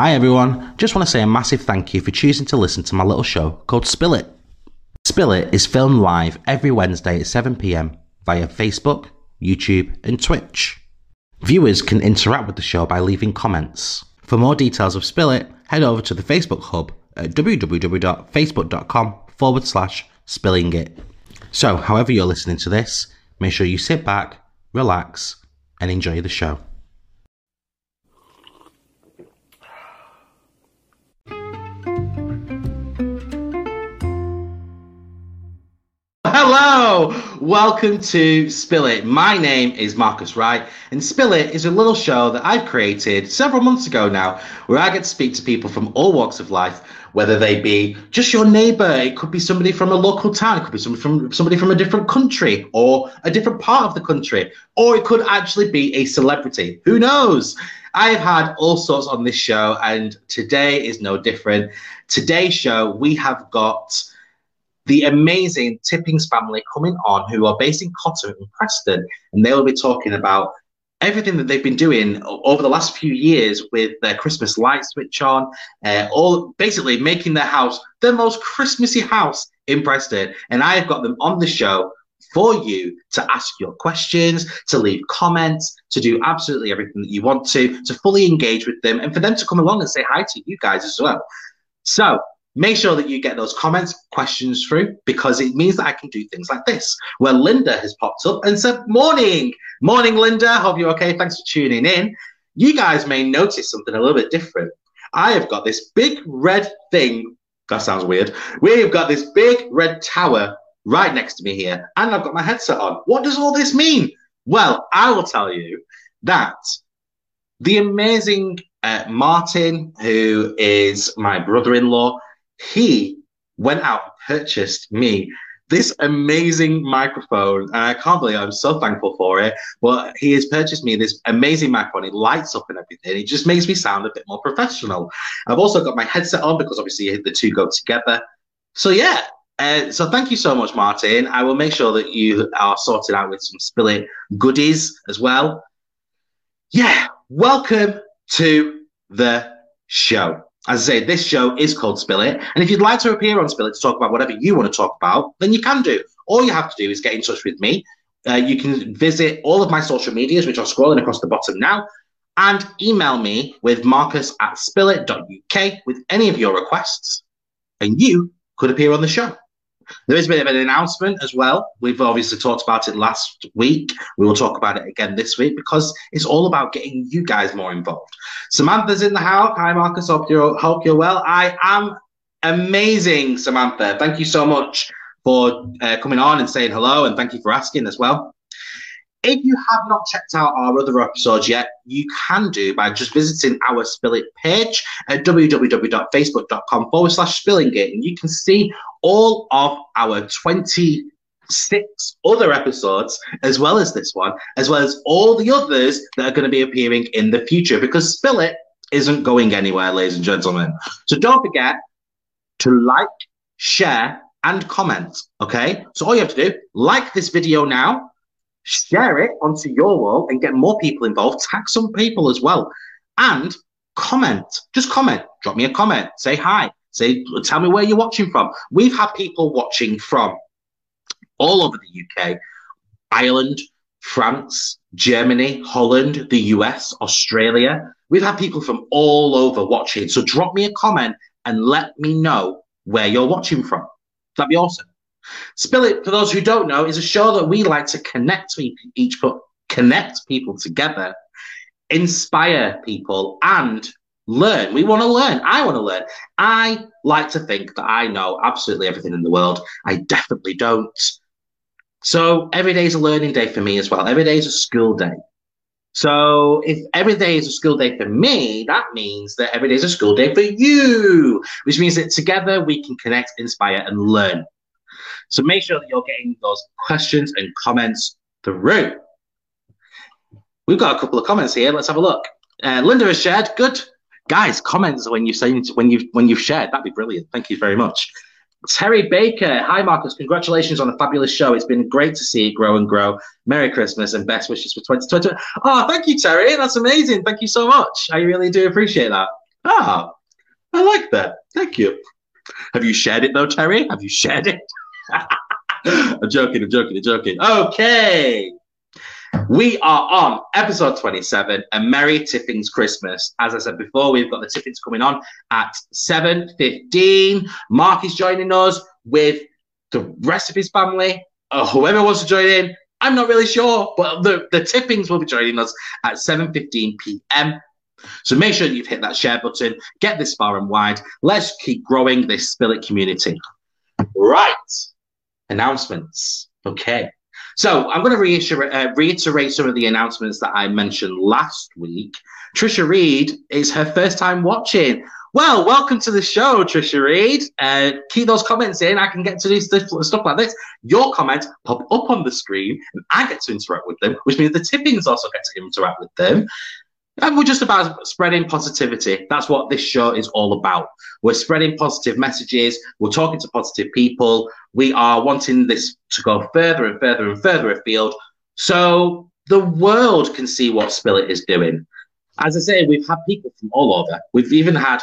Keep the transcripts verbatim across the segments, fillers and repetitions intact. Hi everyone, just want to say a massive thank you for choosing to listen to my little show called Spill It. Spill It is filmed live every Wednesday at seven p m via Facebook, YouTube and Twitch. Viewers can interact with the show by leaving comments. For more details of Spill It, head over to the Facebook hub at www.facebook.com forward slash spilling it. So, however you're listening to this, make sure you sit back, relax and enjoy the show. Hello, welcome to Spill It. My name is Marcus Wright, and Spill It is a little show that I've created several months ago now, where I get to speak to people from all walks of life, whether they be just your neighbour, it could be somebody from a local town, it could be somebody from, somebody from a different country or a different part of the country, or it could actually be a celebrity. Who knows? I have had all sorts on this show, and today is no different. Today's show, we have got the amazing Tipping's family coming on, who are based in Cotter in Preston, and they will be talking about everything that they've been doing over the last few years with their Christmas light switch on, uh, all basically making their house the most Christmassy house in Preston. And I have got them on the show for you to ask your questions, to leave comments, to do absolutely everything that you want to, to fully engage with them, and for them to come along and say hi to you guys as well. So make sure that you get those comments, questions through, because it means that I can do things like this, where Linda has popped up and said, morning, morning, Linda. Hope you're okay. Thanks for tuning in. You guys may notice something a little bit different. I have got this big red thing. That sounds weird. We've got this big red tower right next to me here, and I've got my headset on. What does all this mean? Well, I will tell you that the amazing uh, Martin, who is my brother-in-law, he went out and purchased me this amazing microphone, and I can't believe it. I'm so thankful for it. Well, he has purchased me this amazing microphone. It lights up and everything. It just makes me sound a bit more professional. I've also got my headset on because obviously the two go together. So yeah, uh, so thank you so much, Martin. I will make sure that you are sorted out with some Spill It goodies as well. Yeah, welcome to the show. As I say, this show is called Spill It, and if you'd like to appear on Spill It to talk about whatever you want to talk about, then you can do. All you have to do is get in touch with me. Uh, you can visit all of my social medias, which are scrolling across the bottom now, and email me with marcus at spillit.uk with any of your requests, and you could appear on the show. There is a bit of an announcement as well. We've obviously talked about it last week. We will talk about it again this week because it's all about getting you guys more involved. Samantha's in the house. Hi, Marcus. Hope you're, hope you're well. I am amazing, Samantha. Thank you so much for uh, coming on and saying hello, and thank you for asking as well. If you have not checked out our other episodes yet, you can do by just visiting our Spill It page at www.facebook.com forward slash spilling it. And you can see all of our twenty-six other episodes, as well as this one, as well as all the others that are going to be appearing in the future, because Spill It isn't going anywhere, ladies and gentlemen. So don't forget to like, share, and comment, okay? So all you have to do, like this video now, share it onto your wall and get more people involved. Tag some people as well. And comment. Just comment. Drop me a comment. Say hi. Say, tell me where you're watching from. We've had people watching from all over the U K, Ireland, France, Germany, Holland, the U S, Australia. We've had people from all over watching. So drop me a comment and let me know where you're watching from. That'd be awesome. Spill It, for those who don't know, is a show that we like to connect with each connect people together, inspire people, and learn. We want to learn. I want to learn. I like to think that I know absolutely everything in the world. I definitely don't. So every day is a learning day for me as well. Every day is a school day. So if every day is a school day for me, that means that every day is a school day for you, which means that together we can connect, inspire, and learn. So make sure that you're getting those questions and comments through. We've got a couple of comments here. Let's have a look. Uh, Linda has shared. Good. Guys, comments when, you say, when, you've, when you've shared. That'd be brilliant. Thank you very much. Terry Baker. Hi, Marcus. Congratulations on a fabulous show. It's been great to see it grow and grow. Merry Christmas and best wishes for twenty twenty. Oh, thank you, Terry. That's amazing. Thank you so much. I really do appreciate that. Ah, I like that. Thank you. Have you shared it though, Terry? Have you shared it? I'm joking, I'm joking, I'm joking. Okay. We are on episode twenty-seven, A Merry Tipping's Christmas. As I said before, we've got the Tippings coming on at seven fifteen. Mark is joining us with the rest of his family. Uh, whoever wants to join in, I'm not really sure, but the, the Tippings will be joining us at seven fifteen p m So make sure you've hit that share button, get this far and wide. Let's keep growing this Spill It community. Right. Announcements. Okay. So I'm going to reiterate, uh, reiterate some of the announcements that I mentioned last week. Trisha Reid is her first time watching. Well, welcome to the show, Trisha Reid. Uh, keep those comments in. I can get to do stuff like this. Your comments pop up on the screen, and I get to interact with them, which means the Tippings also get to interact with them. And we're just about spreading positivity. That's what this show is all about. We're spreading positive messages. We're talking to positive people. We are wanting this to go further and further and further afield so the world can see what Spill It is doing. As I say, we've had people from all over. We've even had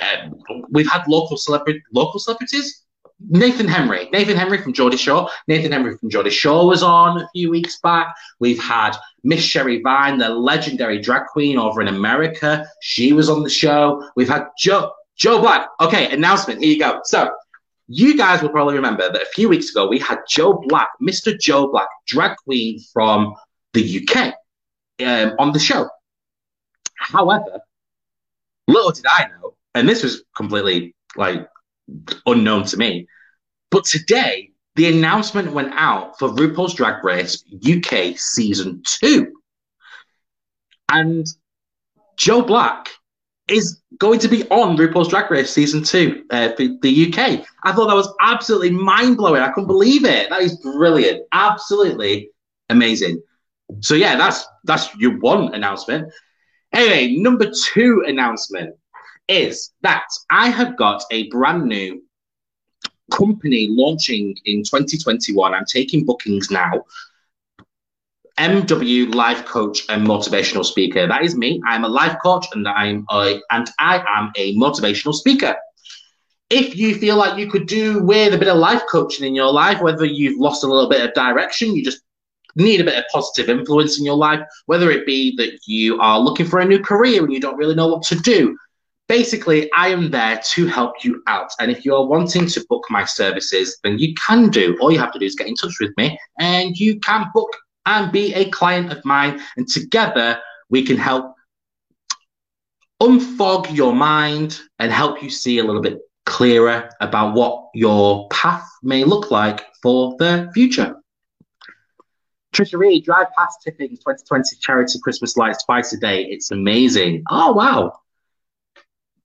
um, we've had local celebra- local celebrities. Nathan Henry. Nathan Henry from Geordie Shore. Nathan Henry from Geordie Shore was on a few weeks back. We've had Miss Sherry Vine, the legendary drag queen over in America. She was on the show. We've had Joe Joe Black. Okay, announcement. Here you go. So you guys will probably remember that a few weeks ago we had Joe Black, Mister Joe Black, drag queen from the U K, um, on the show. However, little did I know, and this was completely like unknown to me, but today the announcement went out for RuPaul's Drag Race U K season two, and Joe Black is going to be on RuPaul's Drag Race season two uh, for the U K. I thought that was absolutely mind blowing. I couldn't believe it. That is brilliant, absolutely amazing. So yeah, that's that's your one announcement. Anyway, number two announcement is that I have got a brand new company launching in twenty twenty-one. I'm taking bookings now. M W Life Coach and Motivational Speaker. That is me. I'm a life coach and I'm a, and I am a motivational speaker. If you feel like you could do with a bit of life coaching in your life, whether you've lost a little bit of direction, you just need a bit of positive influence in your life, whether it be that you are looking for a new career and you don't really know what to do, basically, I am there to help you out. And if you're wanting to book my services, then you can do. All you have to do is get in touch with me and you can book and be a client of mine. And together we can help unfog your mind and help you see a little bit clearer about what your path may look like for the future. Trisha Reid, drive past Tipping's twenty twenty charity Christmas lights twice a day. It's amazing. Oh, wow.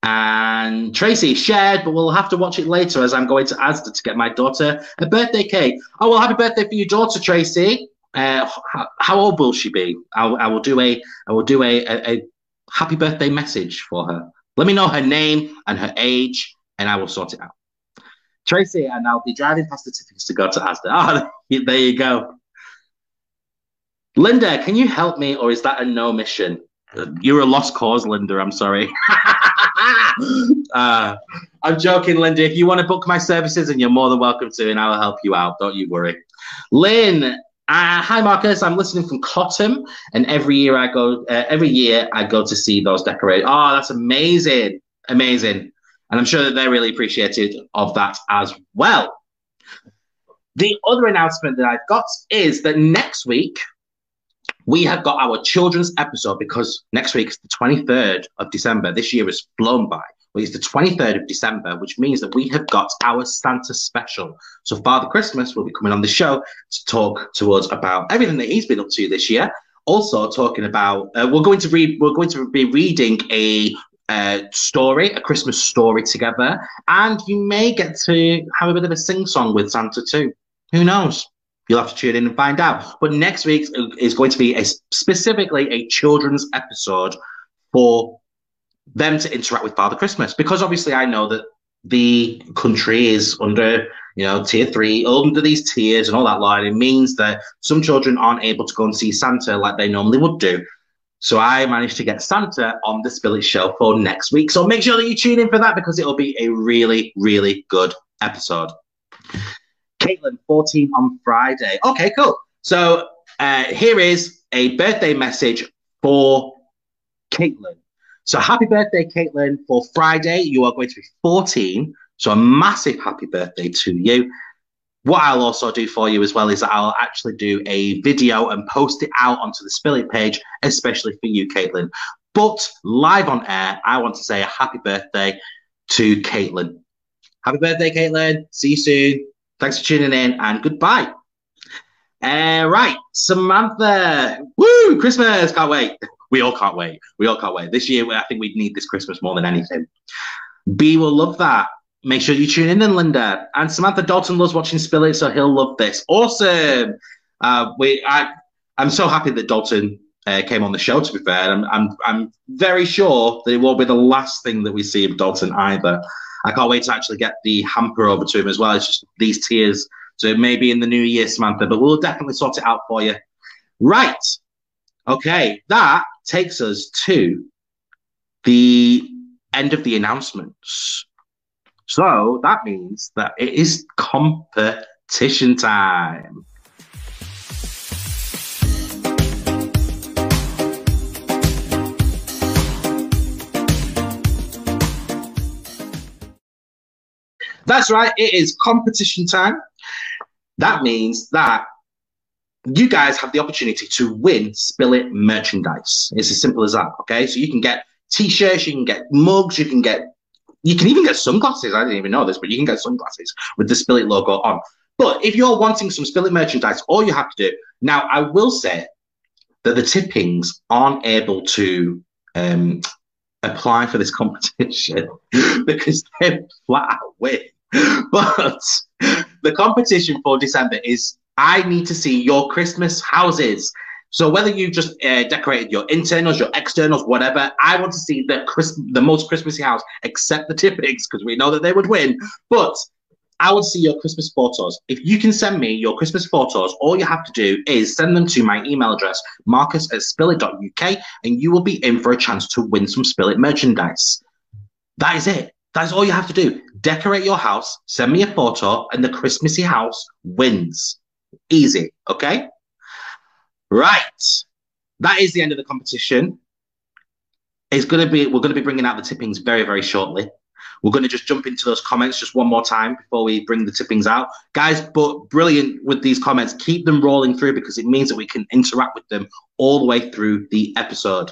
And Tracy shared, but we'll have to watch it later as I'm going to Asda to get my daughter a birthday cake. Oh, well, happy birthday for your daughter, Tracy. Uh, how, how old will she be? I, I will do a I will do a, a, a happy birthday message for her. Let me know her name and her age, and I will sort it out. Tracy, and I'll be driving past the Tippings to go to Asda. Oh, there you go. Linda, can you help me, or is that a no mission? You're a lost cause, Linda. I'm sorry. uh, I'm joking, Linda. If you want to book my services, and you're more than welcome to, and I will help you out. Don't you worry. Lynn, uh, hi, Marcus. I'm listening from Cottam, and every year I go. Uh, every year I go to see those decorated. Oh, that's amazing, amazing, and I'm sure that they're really appreciative of that as well. The other announcement that I've got is that next week we have got our children's episode, because next week is the twenty-third of December. This year has flown by. Well, it's the twenty-third of December, which means that we have got our Santa special. So Father Christmas will be coming on the show to talk to us about everything that he's been up to this year. Also talking about, uh, we're going to read, we're going to be reading a uh, story, a Christmas story together. And you may get to have a bit of a sing song with Santa too. Who knows? You'll have to tune in and find out. But next week is going to be a, specifically a children's episode for them to interact with Father Christmas, because obviously I know that the country is under, you know, tier three, under these tiers and all that line. It means that some children aren't able to go and see Santa like they normally would do. So I managed to get Santa on the Spill It show for next week. So make sure that you tune in for that, because it'll be a really, really good episode. Caitlin, fourteen on Friday. Okay, cool. So uh, here is a birthday message for Caitlin. So happy birthday, Caitlin. For Friday, you are going to be fourteen. So a massive happy birthday to you. What I'll also do for you as well is that I'll actually do a video and post it out onto the Spill It page, especially for you, Caitlin. But live on air, I want to say a happy birthday to Caitlin. Happy birthday, Caitlin. See you soon. Thanks for tuning in, and goodbye. Uh, right, Samantha. Woo, Christmas. Can't wait. We all can't wait. We all can't wait. This year, I think we need this Christmas more than anything. B will love that. Make sure you tune in then, Linda. And Samantha Dalton loves watching Spill It, so he'll love this. Awesome. Uh, we, I, I'm so happy that Dalton uh, came on the show, to be fair. I'm, I'm, I'm very sure that it won't be the last thing that we see of Dalton either. I can't wait to actually get the hamper over to him as well. It's just these tears. So it may be in the new year, Samantha, but we'll definitely sort it out for you. Right. Okay. That takes us to the end of the announcements. So that means that it is competition time. That's right, it is competition time. That means that you guys have the opportunity to win Spill It merchandise. It's as simple as that, okay? So you can get T-shirts, you can get mugs, you can get... You can even get sunglasses. I didn't even know this, but you can get sunglasses with the Spill It logo on. But if you're wanting some Spill It merchandise, all you have to do... Now, I will say that the Tippings aren't able to um, apply for this competition because they're flat out with. But the competition for December is I need to see your Christmas houses. So whether you've just uh, decorated your internals, your externals, whatever, I want to see the Christ the most Christmassy house, except the Tippings, because we know that they would win. But I want to see your Christmas photos. If you can send me your Christmas photos, all you have to do is send them to my email address, marcus at spill it dot U K, and you will be in for a chance to win some Spill It merchandise. That is it. That's all you have to do. Decorate your house, send me a photo, and the Christmassy house wins. Easy, okay? Right, that is the end of the competition. It's going to be, we're going to be bringing out the Tippings very, very shortly. We're going to just jump into those comments just one more time before we bring the Tippings out. Guys, but brilliant with these comments. Keep them rolling through, because it means that we can interact with them all the way through the episode.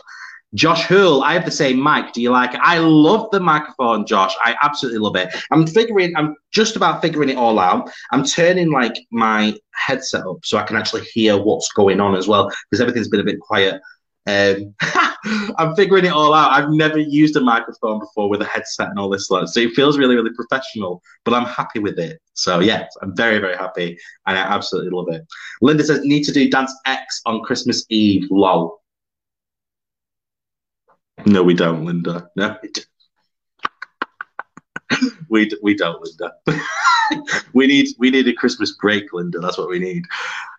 Josh Hool, I have the same mic. Do you like it? I love the microphone, Josh. I absolutely love it. I'm figuring, I'm just about figuring it all out. I'm turning like my headset up so I can actually hear what's going on as well, because everything's been a bit quiet. Um, I'm figuring it all out. I've never used a microphone before with a headset and all this stuff. So it feels really, really professional, but I'm happy with it. So yes, I'm very, very happy. And I absolutely love it. Linda says, need to do Dance X on Christmas Eve, lol. No, we don't, Linda. No, we don't. we, we don't, Linda. we need we need a Christmas break, Linda. That's what we need.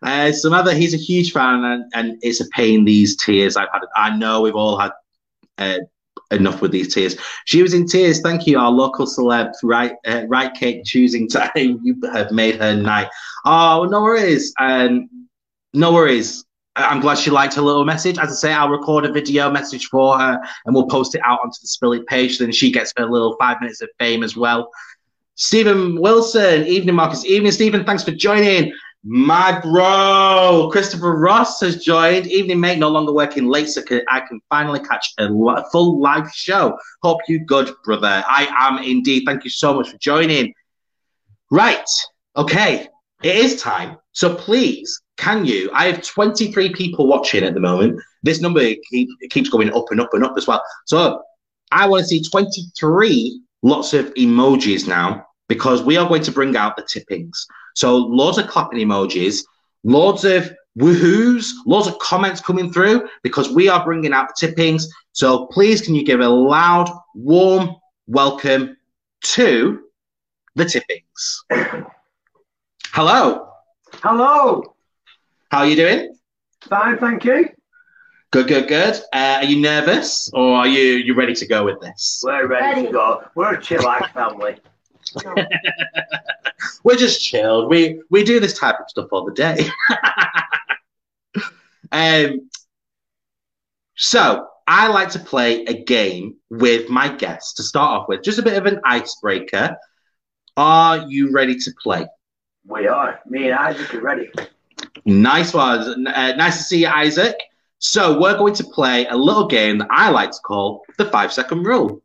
Uh, some other. He's a huge fan, and, and it's a pain. These tears I've had. I know we've all had uh, enough with these tears. She was in tears. Thank you, our local celeb, right? Uh, right, cake choosing time. You have made her night. Oh, no worries. Um, no worries. I'm glad she liked her little message. As I say, I'll record a video message for her and we'll post it out onto the Spill It page. Then she gets her little five minutes of fame as well. Stephen Wilson, evening, Marcus. Evening, Stephen. Thanks for joining. My bro, Christopher Ross has joined. Evening, mate. No longer working late, so I can finally catch a full live show. Hope you good, brother. I am indeed. Thank you so much for joining. Right. Okay. It is time. So please, can you? I have twenty-three people watching at the moment. This number it keep, it keeps going up and up and up as well. So I want to see twenty-three lots of emojis now, because we are going to bring out the Tippings. So loads of clapping emojis, loads of woohoos, loads of comments coming through, because we are bringing out the Tippings. So please, can you give a loud, warm welcome to the Tippings? Hello. Hello. How are you doing? Fine, thank you. Good, good, good. Uh, are you nervous or are you you ready to go with this? We're ready, ready. to go. We're a chill-out family. We're just chilled. We we do this type of stuff all the day. um. So I like to play a game with my guests to start off with, just a bit of an icebreaker. Are you ready to play? We are. Me and Isaac are ready. Nice one. Uh, nice to see you, Isaac. So we're going to play a little game that I like to call the five-second rule.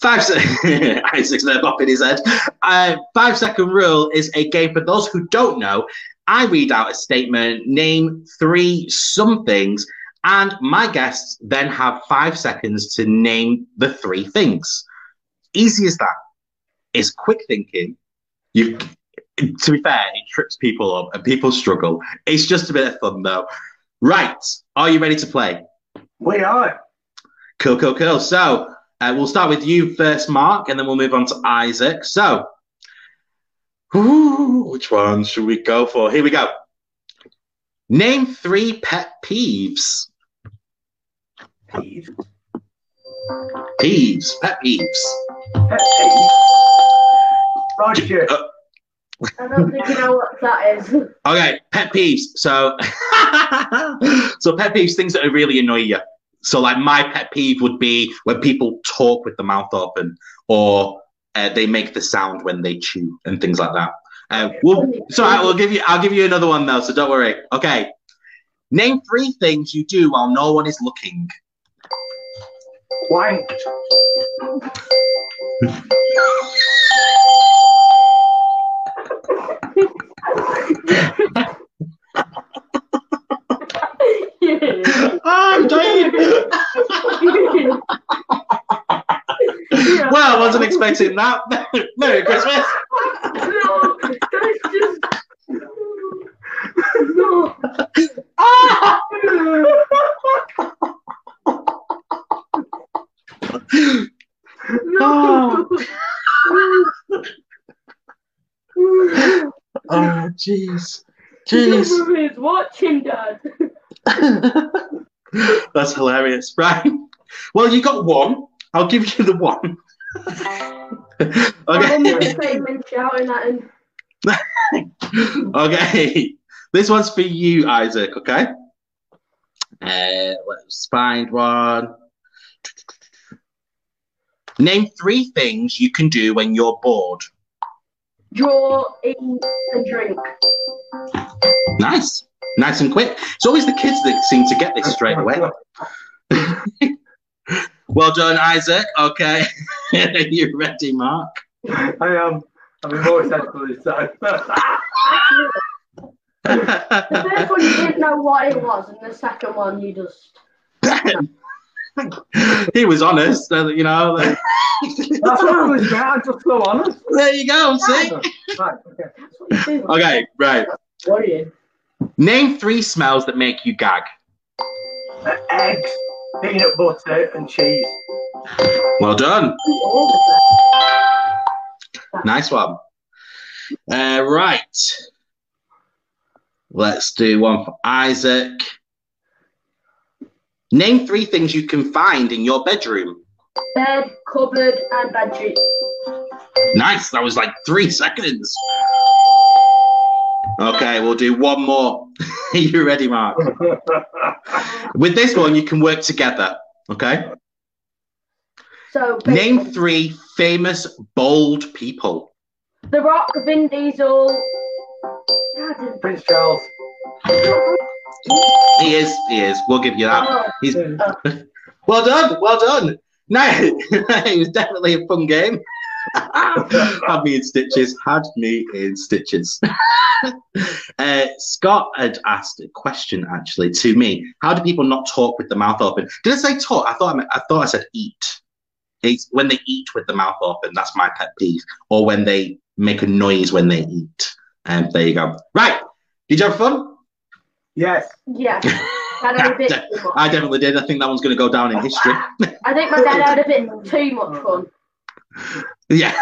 Five se- Isaac's there bopping his head. Uh, five second rule is a game for those who don't know. I read out a statement, name three somethings, and my guests then have five seconds to name the three things. Easy as that. It's quick thinking. You, to be fair, it trips people up and people struggle. It's just a bit of fun though. Right, are you ready to play? We are. Cool, cool, cool. So, Uh, we'll start with you first, Mark, and then we'll move on to Isaac. So, ooh, which one should we go for? Here we go. Name three pet peeves. Peeves. Peeves. Pet peeves. Pet peeves. Roger. Uh, I don't think you know what that is. Okay, pet peeves. So, so pet peeves, things that really annoy you. So, like, my pet peeve would be when people talk with the mouth open, or uh, they make the sound when they chew and things like that. Uh, we'll, so I will give you. I'll give you another one though. So don't worry. Okay. Name three things you do while no one is looking. Wank. Oh, I'm dying. Yeah. Well, I wasn't expecting that. Merry Christmas. No, that's just... No. Ah! No. Oh, jeez. Jeez. Everyone is watching, Dad. That's hilarious, right? Well, you got one. I'll give you the one. Okay. Okay. This one's for you, Isaac. Okay. Uh, let's find one. Name three things you can do when you're bored. Draw, eat, and drink. Nice. Nice and quick. It's always the kids that seem to get this straight away. Well done, Isaac. Okay. Are you ready, Mark? I am. I'm emotional this time. The first one you didn't know what it was, and the second one you just... He was honest, you know. That's what I was about, just so honest. There you go, see? Right, okay. Okay, right. What are you? Name three smells that make you gag. Eggs, peanut butter, and cheese. Well done. Nice one. Uh, right. Let's do one for Isaac. Name three things you can find in your bedroom. Bed, cupboard, and bed sheet. Nice. That was like three seconds. Okay, we'll do one more. Are you ready, Mark? With this one, you can work together, okay? So, name three famous bold people. The Rock, Vin Diesel. Prince Charles. He is, he is. We'll give you that. He's... Well done, well done. No, it was definitely a fun game. Had me in stitches, had me in stitches. Uh, Scott had asked a question actually to me. How do people not talk with the mouth open? Did I say talk? I thought I, meant, I thought I said eat. It's when they eat with the mouth open. That's my pet peeve. Or when they make a noise when they eat. And um, there you go. Right. Did you have fun? Yes. Yeah. Had a bit too much. I definitely did. I think that one's going to go down in history. I think my dad had a bit too much fun. Yeah.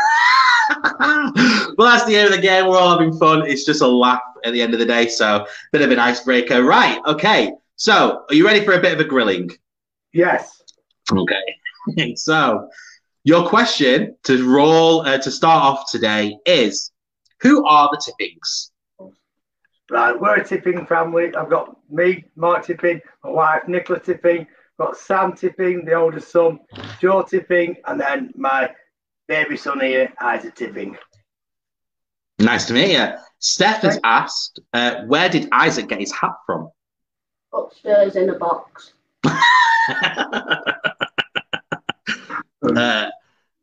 Well, that's the end of the game. We're all having fun. It's just a laugh at the end of the day. So a bit of an icebreaker. Right. Okay. So are you ready for a bit of a grilling? Yes. Okay. So your question to roll, uh, to start off today is, who are the Tippings? Right, we're a Tipping family. I've got me, Mark Tipping, my wife, Nicola Tipping, got Sam Tipping, the older son, Joe Tipping, and then my baby son here, Isaac Tipping. Nice to meet you. Steph has asked, uh, where did Isaac get his hat from? Upstairs in a box. uh,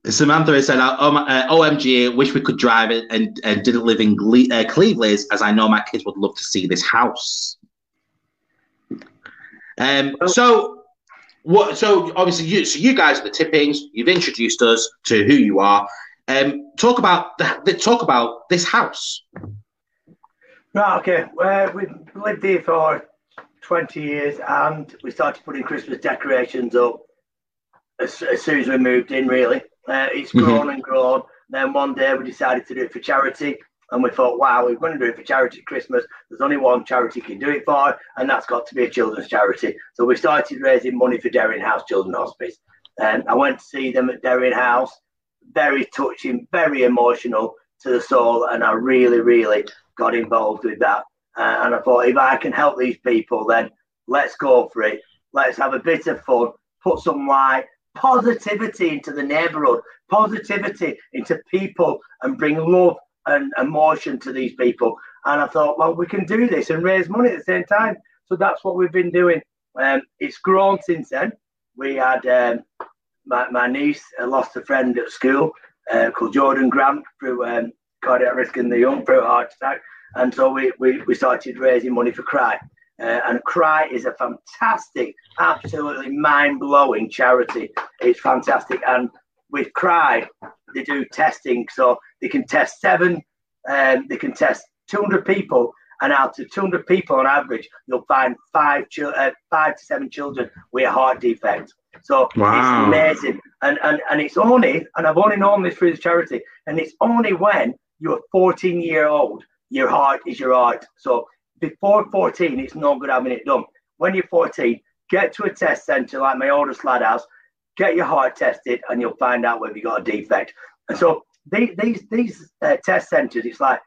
Samantha has said, oh, my, uh, O M G, wish we could drive it and, and didn't live in Gle uh, Cleveland, as I know my kids would love to see this house. Um, so, what? So obviously, you, so you guys are the Tippings. You've introduced us to who you are. Um, talk about the, the, talk about this house. Right. Okay. Uh, we've lived here for twenty years, and we started putting Christmas decorations up as, as soon as we moved in, really. Uh, it's grown mm-hmm. and grown. Then one day we decided to do it for charity, and we thought, wow, we're going to do it for charity at Christmas. There's only one charity you can do it for, and that's got to be a children's charity. So we started raising money for Derian House Children's Hospice. And I went to see them at Derian House. Very touching, very emotional to the soul, and I really, really got involved with that. Uh, and I thought, if I can help these people, then let's go for it. Let's have a bit of fun, put some light, positivity into the neighborhood, positivity into people, and bring love and emotion to these people. And I thought, well, we can do this and raise money at the same time. So that's what we've been doing. Um, it's grown since then. We had um, my, my niece uh, lost a friend at school uh, called Jordan Grant through um, cardiac risk in the young through a heart attack. And so we, we, we started raising money for C R Y. Uh, and C R Y is a fantastic, absolutely mind-blowing charity. It's fantastic. And with C R Y, they do testing. So they can test seven, um, they can test two hundred people. And out of two hundred people on average, you'll find five, uh, five to seven children with a heart defect. So wow. It's amazing. And, and, and it's only, and I've only known this through the charity, and it's only when you're fourteen year old, your heart is your heart. So before fourteen, it's no good having it done. When you're fourteen, get to a test centre like my oldest lad house, get your heart tested, and you'll find out whether you've got a defect. And so these these, these uh, test centres, it's like,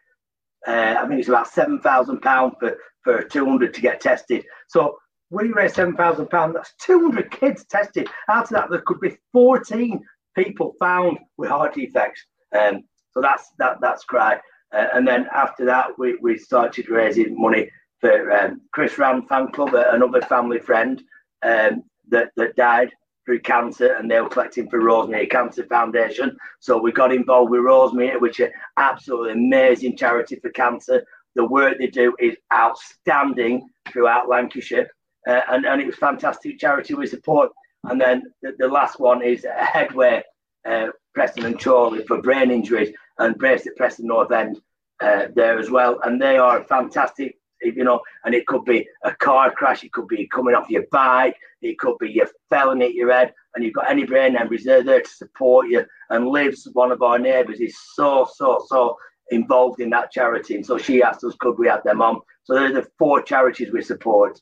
uh, I mean, it's about seven thousand pounds for, for two hundred to get tested. So we raised seven thousand pounds, that's two hundred kids tested. Out of that, there could be fourteen people found with heart defects. Um, so that's, that, that's great. Uh, and then after that, we, we started raising money for um, Chris Rand fan club, another family friend um, that, that died through cancer, and they were collecting for Rosemary Cancer Foundation. So we got involved with Rosemary, which is an absolutely amazing charity for cancer. The work they do is outstanding throughout Lancashire, uh, and, and it was fantastic charity we support. And then the, the last one is Headway uh, Preston and Chorley for brain injuries, and based at Preston North End uh, there as well. And they are fantastic, you know, and it could be a car crash, it could be coming off your bike, it could be you fell and hit your head, and you've got any brain hemorrhage, they're there to support you. And Liv's, one of our neighbours, is so, so, so involved in that charity. And so she asked us, could we have them on? So they're the four charities we support.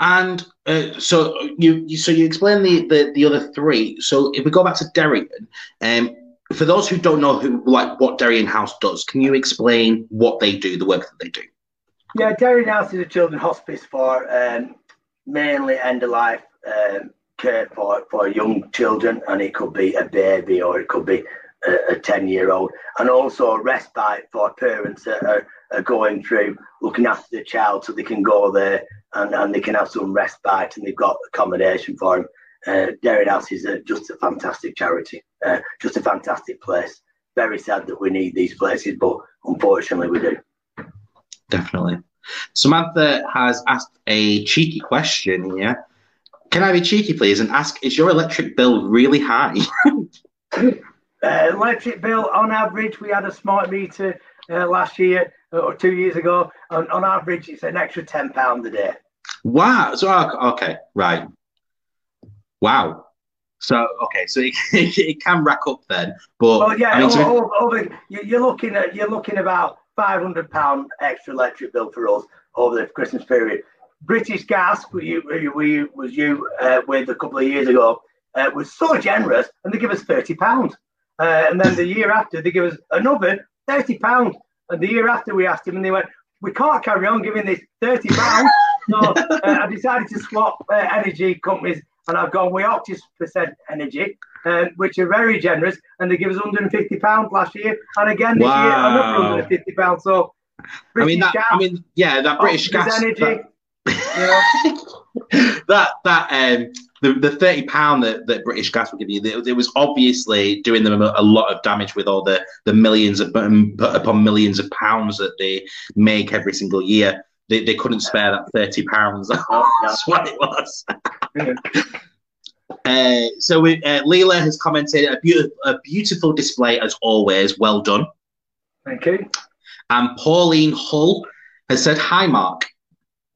And uh, so you, you so you explained the, the, the other three. So if we go back to Derian, um, for those who don't know who, like, what Derian House does, can you explain what they do, the work that they do? Yeah, Derian House is a children's hospice for um, mainly end-of-life um, care for, for young children, and it could be a baby or it could be a ten-year-old, and also respite for parents that are, are going through looking after the child, so they can go there and, and they can have some respite, and they've got accommodation for them. Uh, Derian House is a, just a fantastic charity, uh, just a fantastic place. Very sad that we need these places, but unfortunately we do. Definitely. Samantha has asked a cheeky question here. Can I be cheeky, please, and ask, is your electric bill really high? uh, electric bill, on average, we had a smart meter uh, last year or two years ago, and on average it's an extra ten pounds a day. Wow. So, okay, right. Wow. So, okay, so it, it can rack up then. But well, yeah, I mean, over, over, you're looking at you're looking about five hundred pounds extra electric bill for us over the Christmas period. British Gas, we, we, we was you uh, with a couple of years ago, uh, was so generous, and they give us thirty pounds. Uh, and then the year after, they give us another thirty pounds. And the year after, we asked them, and they went, we can't carry on giving this thirty pounds. So uh, I decided to swap uh, energy companies, and I've gone with Octopus Energy, um, which are very generous, and they give us one hundred fifty pounds last year, and again this wow. year another one hundred fifty pounds. So British I mean, that, gas, I mean, yeah, that British Gas energy. That, you know. that that um, the the thirty pound that, that British Gas were giving you, it, it was obviously doing them a, a lot of damage with all the the millions of, um, upon millions of pounds that they make every single year. They, they couldn't spare that thirty pounds. That's what it was. uh, so we, uh, Leela has commented, a, be a beautiful display as always. Well done. Thank you. And Pauline Hull has said, hi, Mark.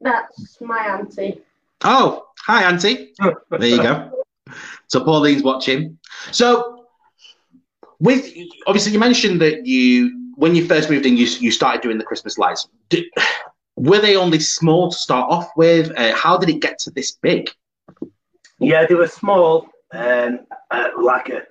That's my auntie. Oh, hi, auntie. There you go. So Pauline's watching. So with obviously you mentioned that you, when you first moved in, you, you started doing the Christmas lights. Do, Were they only small to start off with? Uh, how did it get to this big? Yeah, they were small, um, uh, like a,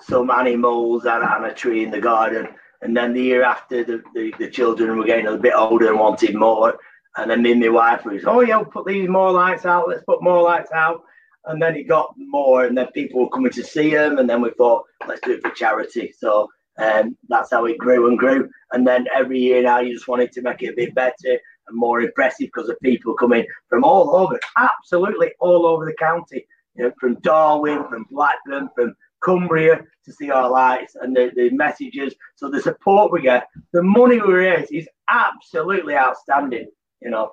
some animals and, and a tree in the garden. And then the year after, the, the, the children were getting a bit older and wanted more. And then me and my wife was, oh, yeah, we'll put these more lights out. Let's put more lights out. And then it got more. And then people were coming to see them. And then we thought, let's do it for charity. So um, that's how it grew and grew. And then every year now, you just wanted to make it a bit better and more impressive because of people coming from all over, absolutely all over the county, you know, from Darwin, from Blackburn, from Cumbria to see our lights and the, the messages. So the support we get, the money we raise is absolutely outstanding, you know.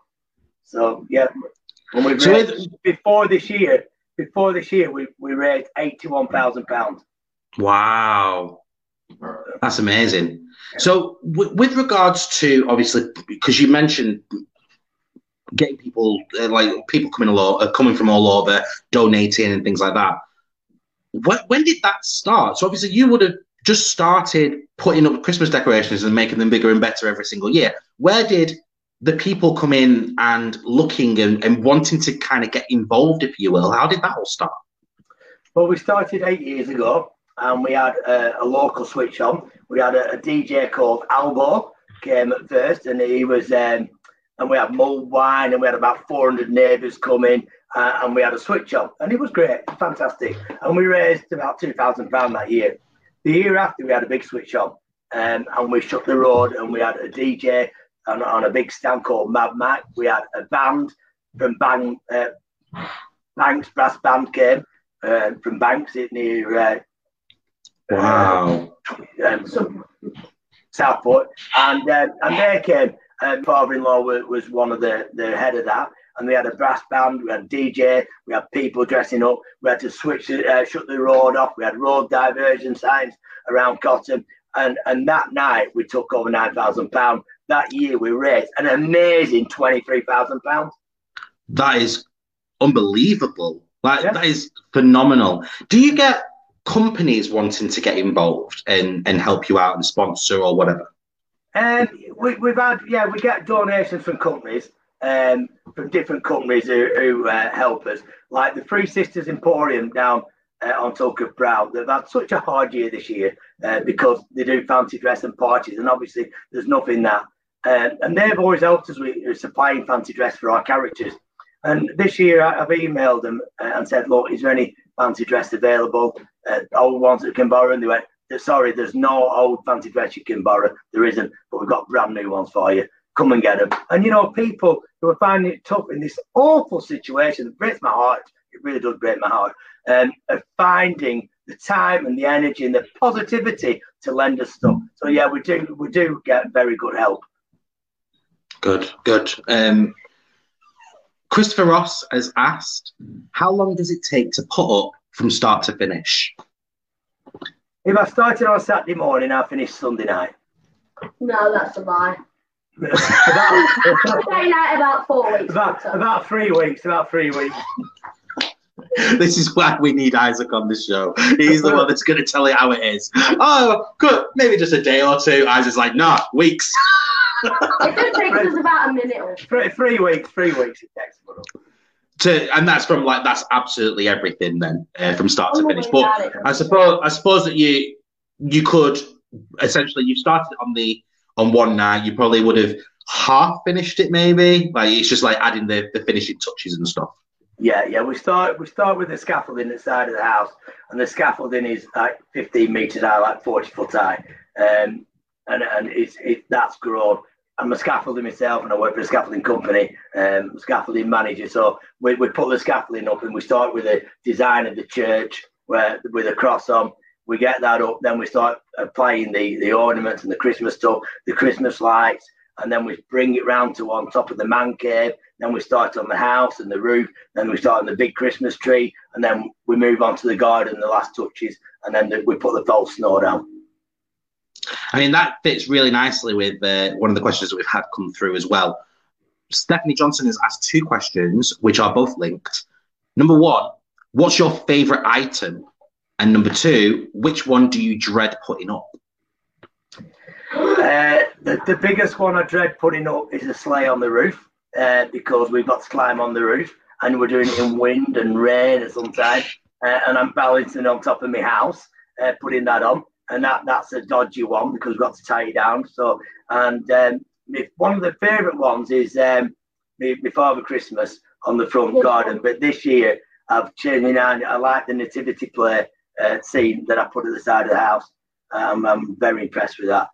So, yeah, when we raised, before this year, before this year, we, we raised eighty-one thousand pounds. Wow. That's amazing. So w with regards to, obviously, because you mentioned getting people, uh, like people coming, all, uh, coming from all over, donating and things like that. When, when did that start? So obviously you would have just started putting up Christmas decorations and making them bigger and better every single year. Where did the people come in and looking and, and wanting to kind of get involved, if you will? How did that all start? Well, we started eight years ago. And we had a, a local switch on. We had a, a D J called Albo came at first, and he was, um, and we had mulled wine, and we had about four hundred neighbours coming, uh, and we had a switch on, and it was great, fantastic. And we raised about two thousand pounds that year. The year after, we had a big switch on, um, and we shut the road, and we had a D J on, on a big stand called Mad Mac. We had a band from Bang, uh, Banks Brass Band came uh, from Banks near. Uh, Wow. Um, um, Southport, and um, and they came. Um, father-in-law was, was one of the the head of that, and they had a brass band. We had D J. We had people dressing up. We had to switch, uh, shut the road off. We had road diversion signs around Cotton, and and that night we took over nine thousand pounds. That year we raised an amazing twenty-three thousand pounds. That is unbelievable. Like, yeah. That is phenomenal. Do you get companies wanting to get involved and and help you out and sponsor or whatever? Um, we, we've had yeah, we get donations from companies, um, from different companies who, who uh, help us, like the Three Sisters Emporium down uh, on Tulka Brow. They've had such a hard year this year uh, because they do fancy dress and parties, and obviously there's nothing that, um, and they've always helped us with supplying fancy dress for our characters. And this year I've emailed them and said, look, is there any fancy dress available, uh, old ones that can borrow? And they went, sorry, there's no old fancy dress you can borrow. There isn't, but we've got brand new ones for you. Come and get them. And, you know, people who are finding it tough in this awful situation, it breaks my heart. It really does break my heart. Um, of finding the time and the energy and the positivity to lend us stuff. So, yeah, we do, we do get very good help. Good, good. Um, Christopher Ross has asked, how long does it take to put up from start to finish? If I started on Saturday morning, I finished Sunday night. No, that's a lie. about, Saturday night, about four weeks. About, about three weeks, about three weeks. This is why we need Isaac on the show. He's the one that's going to tell you how it is. Oh, good. Maybe just a day or two. Isaac's like, no, weeks. It does take us about a minute or three, three weeks. Three weeks it takes. To, and that's from like that's absolutely everything then uh, from start to finish. But I suppose I suppose that you you could essentially you started on the on one night. You probably would have half finished it maybe. Like it's just like adding the, the finishing touches and stuff. Yeah, yeah. We start we start with the scaffolding inside of the house, and the scaffolding is like fifteen meters high, like forty foot high, um, and and it's it, that's grown. I'm a scaffolding myself, and I work for a scaffolding company, um, scaffolding manager. So we, we put the scaffolding up, and we start with a design of the church where with a cross on. We get that up, then we start applying the the ornaments and the Christmas stuff, the Christmas lights, and then we bring it round to on top of the man cave. Then we start on the house and the roof. Then we start on the big Christmas tree, and then we move on to the garden, the last touches, and then the, we put the false snow down. I mean, that fits really nicely with uh, one of the questions that we've had come through as well. Stephanie Johnson has asked two questions, which are both linked. Number one, what's your favourite item? And number two, which one do you dread putting up? Uh, the, the biggest one I dread putting up is a sleigh on the roof, uh, because we've got to climb on the roof, and we're doing it in wind and rain at some time, uh, and I'm balancing on top of my house, uh, putting that on. And that, that's a dodgy one because we've got to tie it down. So, and um, one of the favourite ones is um, my, my Father Christmas on the front garden. But this year, I've changed it on. I like the nativity play uh, scene that I put at the side of the house. Um, I'm very impressed with that.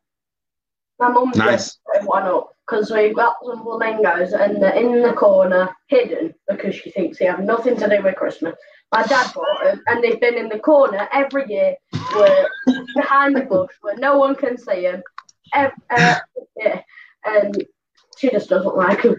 My mum nice. Put one up because we've got some flamingos and they're in the corner hidden because she thinks they have nothing to do with Christmas. My dad bought them, and they've been in the corner every year, where, behind the bush, where no one can see them. Every, uh, yeah, and she just doesn't like them.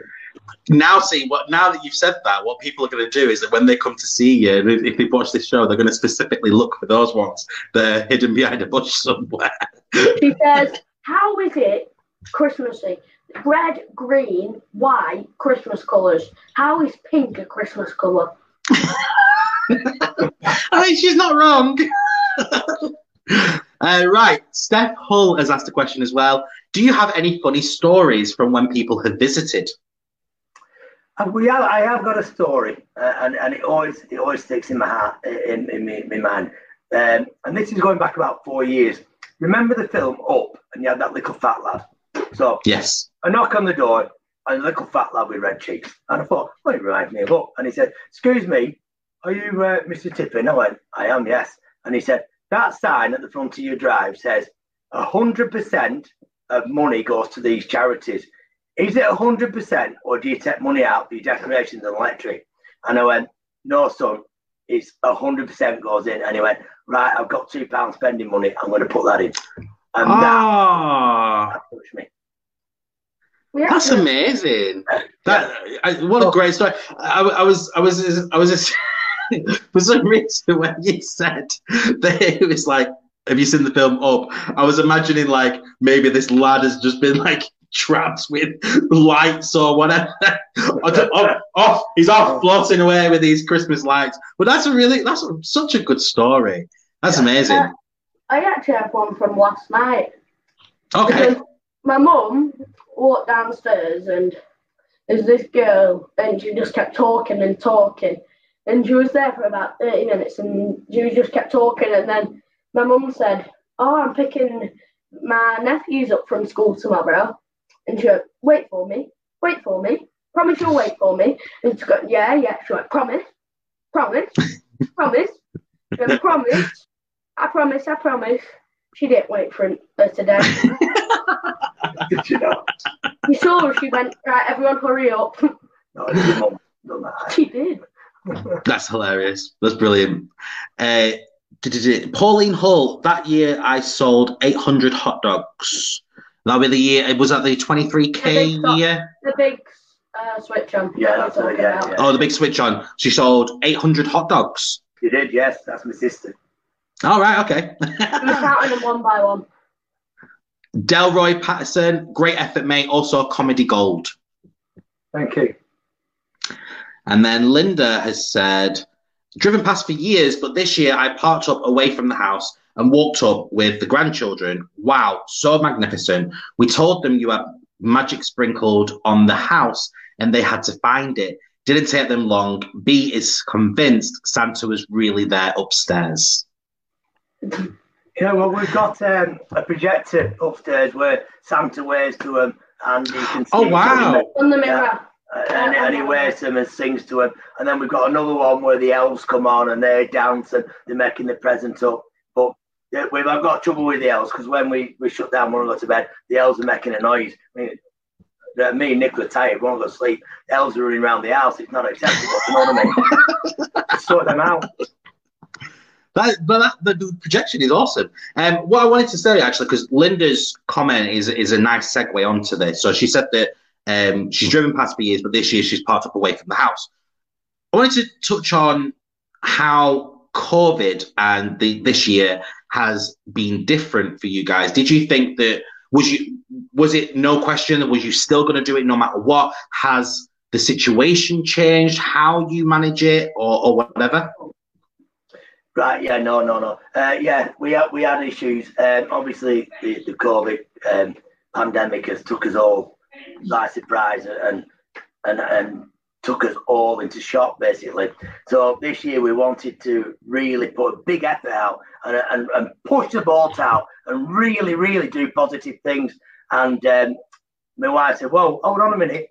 Now, see what? Now that you've said that, what people are going to do is that when they come to see you, if, if they watch this show, they're going to specifically look for those ones. They're hidden behind a bush somewhere. She says, "How is it Christmassy? Red, green, white, Christmas colours. How is pink a Christmas colour?" I mean, she's not wrong. uh, right, Steph Hull has asked a question as well. Do you have any funny stories from when people have visited? Uh, we have, I have got a story, uh, and and it always it always sticks in my heart, in in my, my mind. Um, and this is going back about four years. Remember the film Up, and you had that little fat lad. So yes, a knock on the door, and a little fat lad with red cheeks. And I thought, well, it reminds me of Up. And he said, "Excuse me. Are you uh, Mister Tipping?" I went, "I am, yes." And he said, "That sign at the front of your drive says one hundred percent of money goes to these charities. Is it one hundred percent or do you take money out for your decorations and electric?" And I went, "No, son, it's one hundred percent goes in." And he went, "Right, I've got two pounds spending money. I'm going to put that in." And ah. that, that pushed me. That's amazing. That I, What a great story. I, I was, I was, I was just... For some reason, when you said that it was like, have you seen the film Up? I was imagining like maybe this lad has just been like trapped with lights or whatever. off, off, he's off floating away with these Christmas lights. But that's a really, that's a, such a good story. That's yeah. amazing. Uh, I actually have one from last night. Okay. My mum walked downstairs and there's this girl and she just kept talking and talking. And she was there for about thirty minutes, and she just kept talking. And then my mum said, "Oh, I'm picking my nephews up from school tomorrow." And she went, "Wait for me, wait for me, promise you'll wait for me." And she went, "Yeah, yeah." She went, "Promise, promise, promise." She went, "Promise, I promise, I promise." She didn't wait for her today. You saw her. She went, "Right, everyone, hurry up." No, she did. That's hilarious. That's brilliant. Uh, Pauline Hull, that year I sold eight hundred hot dogs. That'll be the year, was that the twenty-three K the year? The big uh, switch on. Yeah, that's what yeah, yeah. Oh, the big switch on. She sold eight hundred hot dogs. You did, yes. That's my sister. All right, okay. I'm counting them one by one. Delroy Patterson, great effort, mate. Also comedy gold. Thank you. And then Linda has said, driven past for years, but this year I parked up away from the house and walked up with the grandchildren. Wow, so magnificent. We told them you had magic sprinkled on the house and they had to find it. Didn't take them long. B is convinced Santa was really there upstairs. Yeah, well, we've got um, a projector upstairs where Santa waves to them and he can sing. Oh, wow. On the mirror. Uh, and, and he waves to them and sings to them. And then we've got another one where the elves come on and they dance and they're making the present up. But yeah, we've I've got trouble with the elves because when we, we shut down one and go to bed, the elves are making a noise. I mean, Uh, me and Nicola tired, won't go to sleep. The elves are running around the house. It's not acceptable. You know what I mean? Sort them out. That, but that, the, the projection is awesome. Um, what I wanted to say actually, because Linda's comment is is a nice segue onto this. So she said that um, she's driven past for years, but this year she's parked up away from the house. I wanted to touch on how COVID and the, this year has been different for you guys. Did you think that? Was you? Was it no question? Was you still going to do it no matter what? Has the situation changed how you manage it, or, or whatever? Right. Yeah. No. No. No. Uh, yeah. We had we had issues. Um, obviously, the, the COVID um, pandemic has took us all by surprise and and and took us all into shock basically. So this year we wanted to really put a big effort out and and, and push the boat out and really, really do positive things. And um, my wife said, "Well, hold on a minute.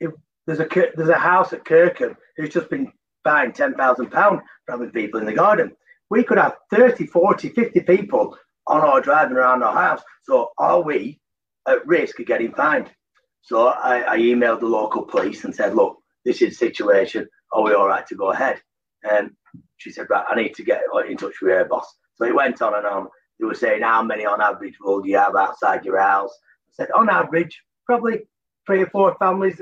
If there's a there's a house at Kirkham who's just been buying ten thousand pound for having people in the garden. We could have thirty, forty, fifty people on our driving around our house. So are we at risk of getting fined?" So I, I emailed the local police and said, "Look, this is the situation. Are we all right to go ahead?" And she said, "Right, I need to get in touch with her boss." So it went on and on. They were saying, "How many on average will you have outside your house?" I said, "On average, probably three or four families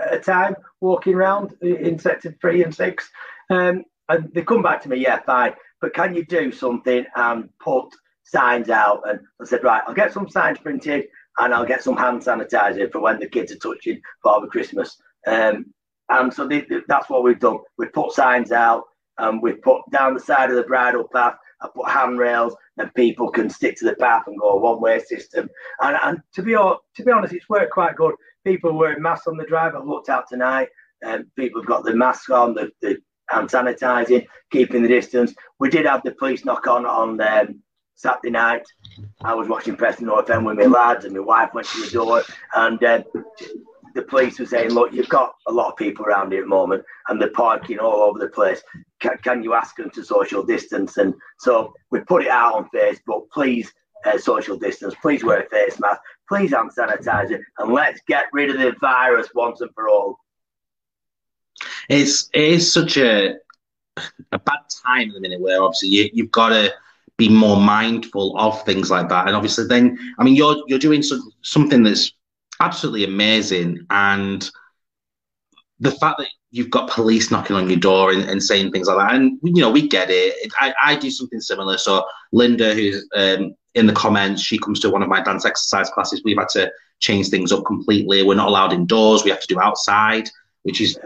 at a time walking around in sets of three and six." Um, and they come back to me, "Yeah, fine, but can you do something and put signs out?" And I said, "Right, I'll get some signs printed and I'll get some hand sanitizer for when the kids are touching Father Christmas." Um, And so they, that's what we've done. We've put signs out and we've put down the side of the bridle path. I put handrails and people can stick to the path and go a one-way system. And, and to be to be honest, it's worked quite good. People wearing masks on the drive. I've looked out tonight and people have got the masks on, the, the hand sanitising, keeping the distance. We did have the police knock on on um, Saturday night. I was watching Preston North End with my lads and my wife went to the door and... Um, the police were saying, "Look, you've got a lot of people around here at the moment and they're parking all over the place. Can, can you ask them to social distance?" And so we put it out on Facebook, "Please uh, social distance, please wear a face mask, please hand sanitizer, and let's get rid of the virus once and for all." It's, it is such a, a bad time at the minute where obviously you, you've got to be more mindful of things like that. And obviously then, I mean, you're, you're doing some, something that's absolutely amazing, and the fact that you've got police knocking on your door and, and saying things like that, and you know, we get it. I, I do something similar. So Linda, who's um, in the comments, she comes to one of my dance exercise classes. We've had to change things up completely. We're not allowed indoors. We have to do outside, which is,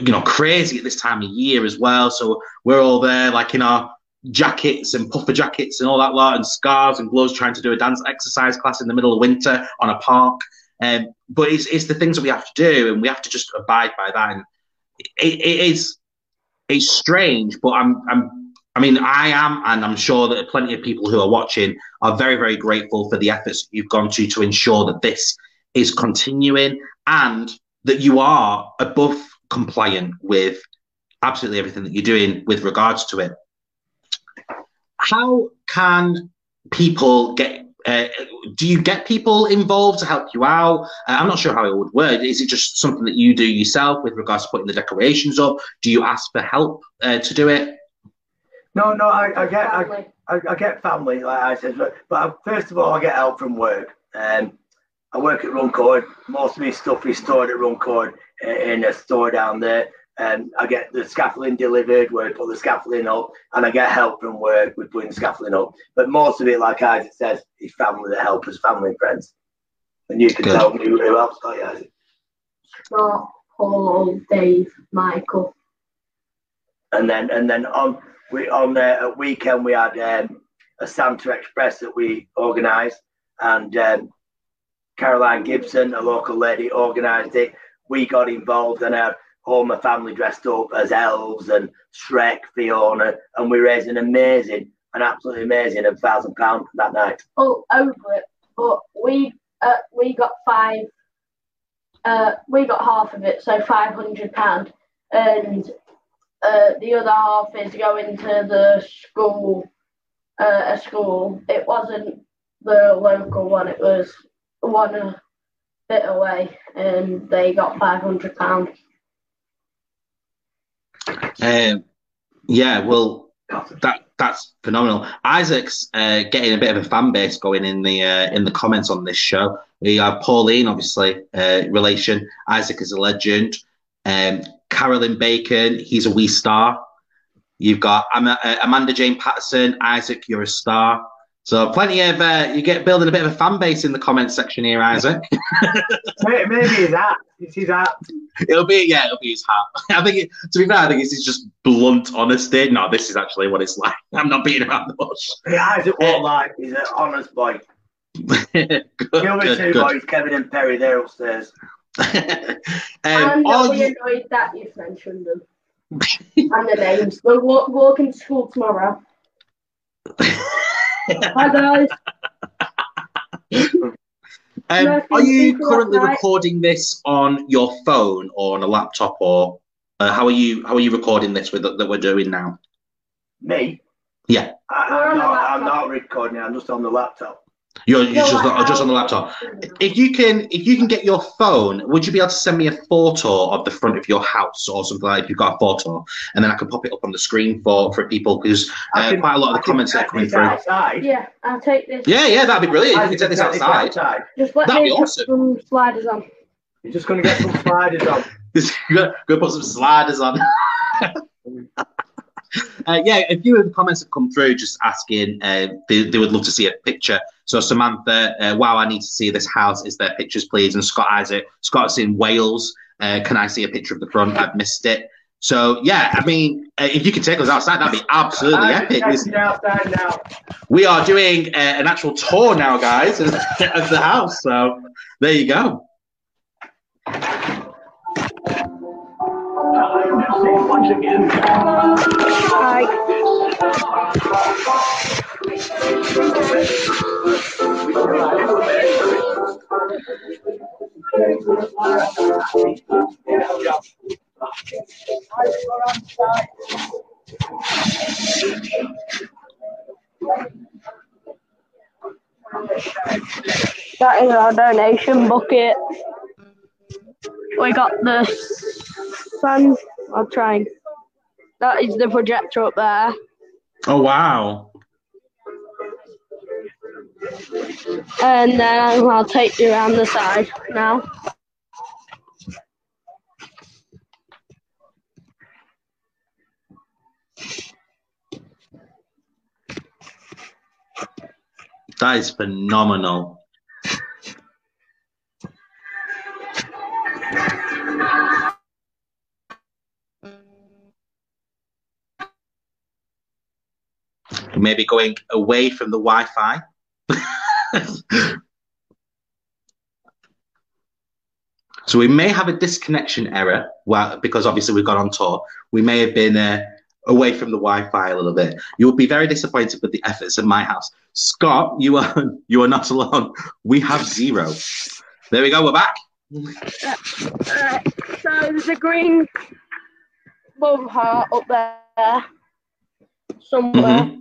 you know, crazy at this time of year as well. So we're all there like in our jackets and puffer jackets and all that lot and scarves and gloves trying to do a dance exercise class in the middle of winter on a park. Um, but it's, it's the things that we have to do, and we have to just abide by that. And it, it is it's strange, but I'm, I'm, I mean, I am, and I'm sure that plenty of people who are watching are very, very grateful for the efforts you've gone to to ensure that this is continuing and that you are above compliant with absolutely everything that you're doing with regards to it. How can people get, uh, do you get people involved to help you out? Uh, I'm not sure how it would work. Is it just something that you do yourself with regards to putting the decorations up? Do you ask for help uh, to do it? No, no, I, I get I, I, I get family, like I said, but I, first of all, I get help from work. Um, I work at Runcorn. Most of my stuff is stored at Runcorn in a store down there. Um, I get the scaffolding delivered where we put the scaffolding up, and I get help from work with putting the scaffolding up. But most of it, like Isaac says, is family that help us, family and friends. And you can Good. tell me who else, can't you, Isaac? Mark, Paul, Dave, Michael. And then and then on we on a weekend we had um, a Santa Express that we organised, and um, Caroline Gibson, a local lady, organised it. We got involved, and had all my family dressed up as elves and Shrek, Fiona, and we raised an amazing, an absolutely amazing, a thousand pounds that night. Oh, over it, but we uh, we got five, uh, we got half of it, so five hundred pound, and uh, the other half is going to the school, uh, a school. It wasn't the local one; it was one a bit away, and they got five hundred pound. Um, yeah, well, that that's phenomenal. Isaac's uh, getting a bit of a fan base going in the uh, in the comments on this show. We have Pauline, obviously, uh, relation. Isaac is a legend. Um, Carolyn Bacon, he's a wee star. You've got um, uh, Amanda Jane Patterson. Isaac, you're a star. So plenty of uh, you get building a bit of a fan base in the comments section here, Isaac. Maybe his hat. It's his hat. It'll be yeah, it'll be his hat. I think it, to be fair, I think it's just blunt honesty. No, this is actually what it's like. I'm not beating around the bush. Yeah, Isaac won't lie. He's an honest boy. good, the other good, two good. boys, Kevin and Perry, they're upstairs. um, I'm not really annoyed that you've mentioned them and the names. We're walk, walking to school tomorrow. Hi guys. um, are you currently recording this on your phone or on a laptop, or uh, how are you? How are you recording this with that we're doing now? Me? Yeah. I'm not, I'm not recording. I'm just on the laptop. You're, you're just, like, just on the laptop. If you can, if you can get your phone, would you be able to send me a photo of the front of your house or something like that, if you've got a photo, and then I can pop it up on the screen for for people, because uh, quite a lot of the comments are coming through. Outside. Yeah, I'll take this. Yeah, yeah, that'd be brilliant. I you can take this outside. outside. Just let that'd me be awesome. Some sliders on. You're just gonna get some sliders on. Go put some sliders on. Uh, yeah, a few of the comments have come through just asking uh, they, they would love to see a picture. So Samantha, uh, wow, I need to see this house. Is there pictures, please? And Scott Isaac, Scott's in Wales. Uh, can I see a picture of the front? I've missed it. So yeah, I mean, uh, if you could take us outside, that'd be absolutely I'm epic. Isn't it? Outside now. We are doing uh, an actual tour now, guys, of the house. So there you go. Once again. Hi. That is our donation bucket. We got the sun. I'll try and... That is the projector up there. Oh, wow. And then I'll take you around the side now. That is phenomenal. Maybe going away from the Wi-Fi. So we may have a disconnection error, well, because obviously we've gone on tour. We may have been uh, away from the Wi-Fi a little bit. You'll be very disappointed with the efforts of my house. Scott, you are you are not alone. We have zero. There we go, we're back. Uh, uh, so there's a green love heart up there somewhere. Mm-hmm.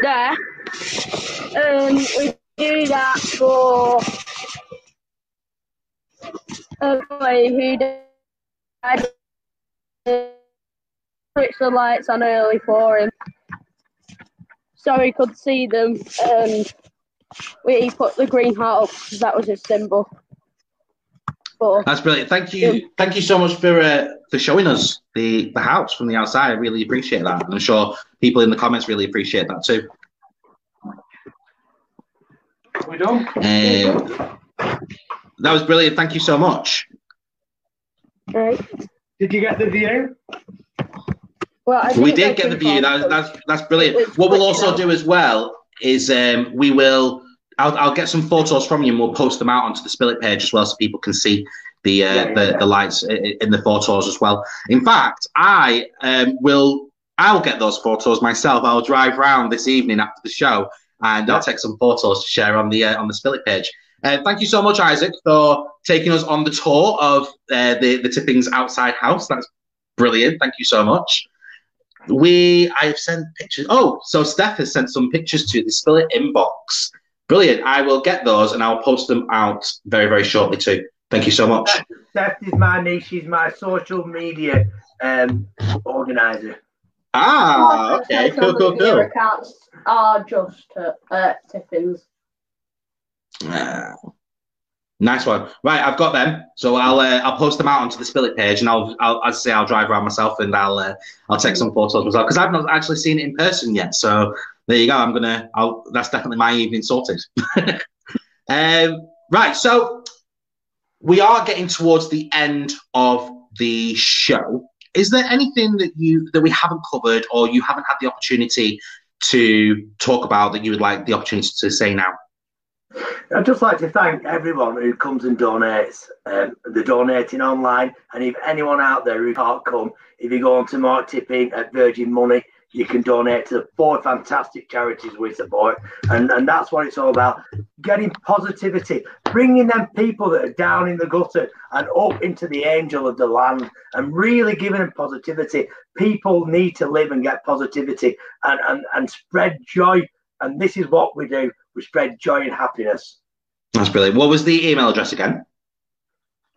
There, um, we do that for a boy who died. Switch the lights on early for him so he could see them, and we put the green heart up because that was his symbol. But that's brilliant. Thank you, yeah. Thank you so much for uh, for showing us the the house from the outside. I really appreciate that, and I'm sure people in the comments really appreciate that too. We done. Um, that was brilliant. Thank you so much. All right. Did you get the view? Well, I we did get the view. That's that's that's brilliant. What we'll also do as well is um, we will. I'll, I'll get some photos from you and we'll post them out onto the Spill It page as well, so people can see the uh, yeah, yeah, the, yeah. the lights in the photos as well. In fact, I um, will. I'll get those photos myself. I'll drive round this evening after the show and yeah. I'll take some photos to share on the uh, on the Spill It page. Uh, thank you so much, Isaac, for taking us on the tour of uh, the the Tipping's outside house. That's brilliant. Thank you so much. We I have sent pictures. Oh, so Steph has sent some pictures to the Spill It inbox. Brilliant. I will get those and I'll post them out very, very shortly too. Thank you so much. Steph is my niece. She's my social media um, organizer. Ah, okay. Cool, cool, cool. Your accounts are just uh, Tipping's. Uh, nice one. Right, I've got them. So I'll uh, I'll post them out onto the Spill It page, and I'll I'll as I say I'll drive around myself and I'll uh, I'll take some photos myself because I've not actually seen it in person yet. So there you go. I'm gonna. I'll, that's definitely my evening sorted. um, right. So we are getting towards the end of the show. Is there anything that you that we haven't covered or you haven't had the opportunity to talk about that you would like the opportunity to say now? I'd just like to thank everyone who comes and donates. Um, they're donating online, and if anyone out there who can't come, if you go on to Mark Tipping at Virgin Money, you can donate to the four fantastic charities we support, and, and that's what it's all about. Getting positivity, bringing them people that are down in the gutter and up into the angel of the land and really giving them positivity. People need to live and get positivity and, and, and spread joy, and this is what we do. We spread joy and happiness. That's brilliant. What was the email address again?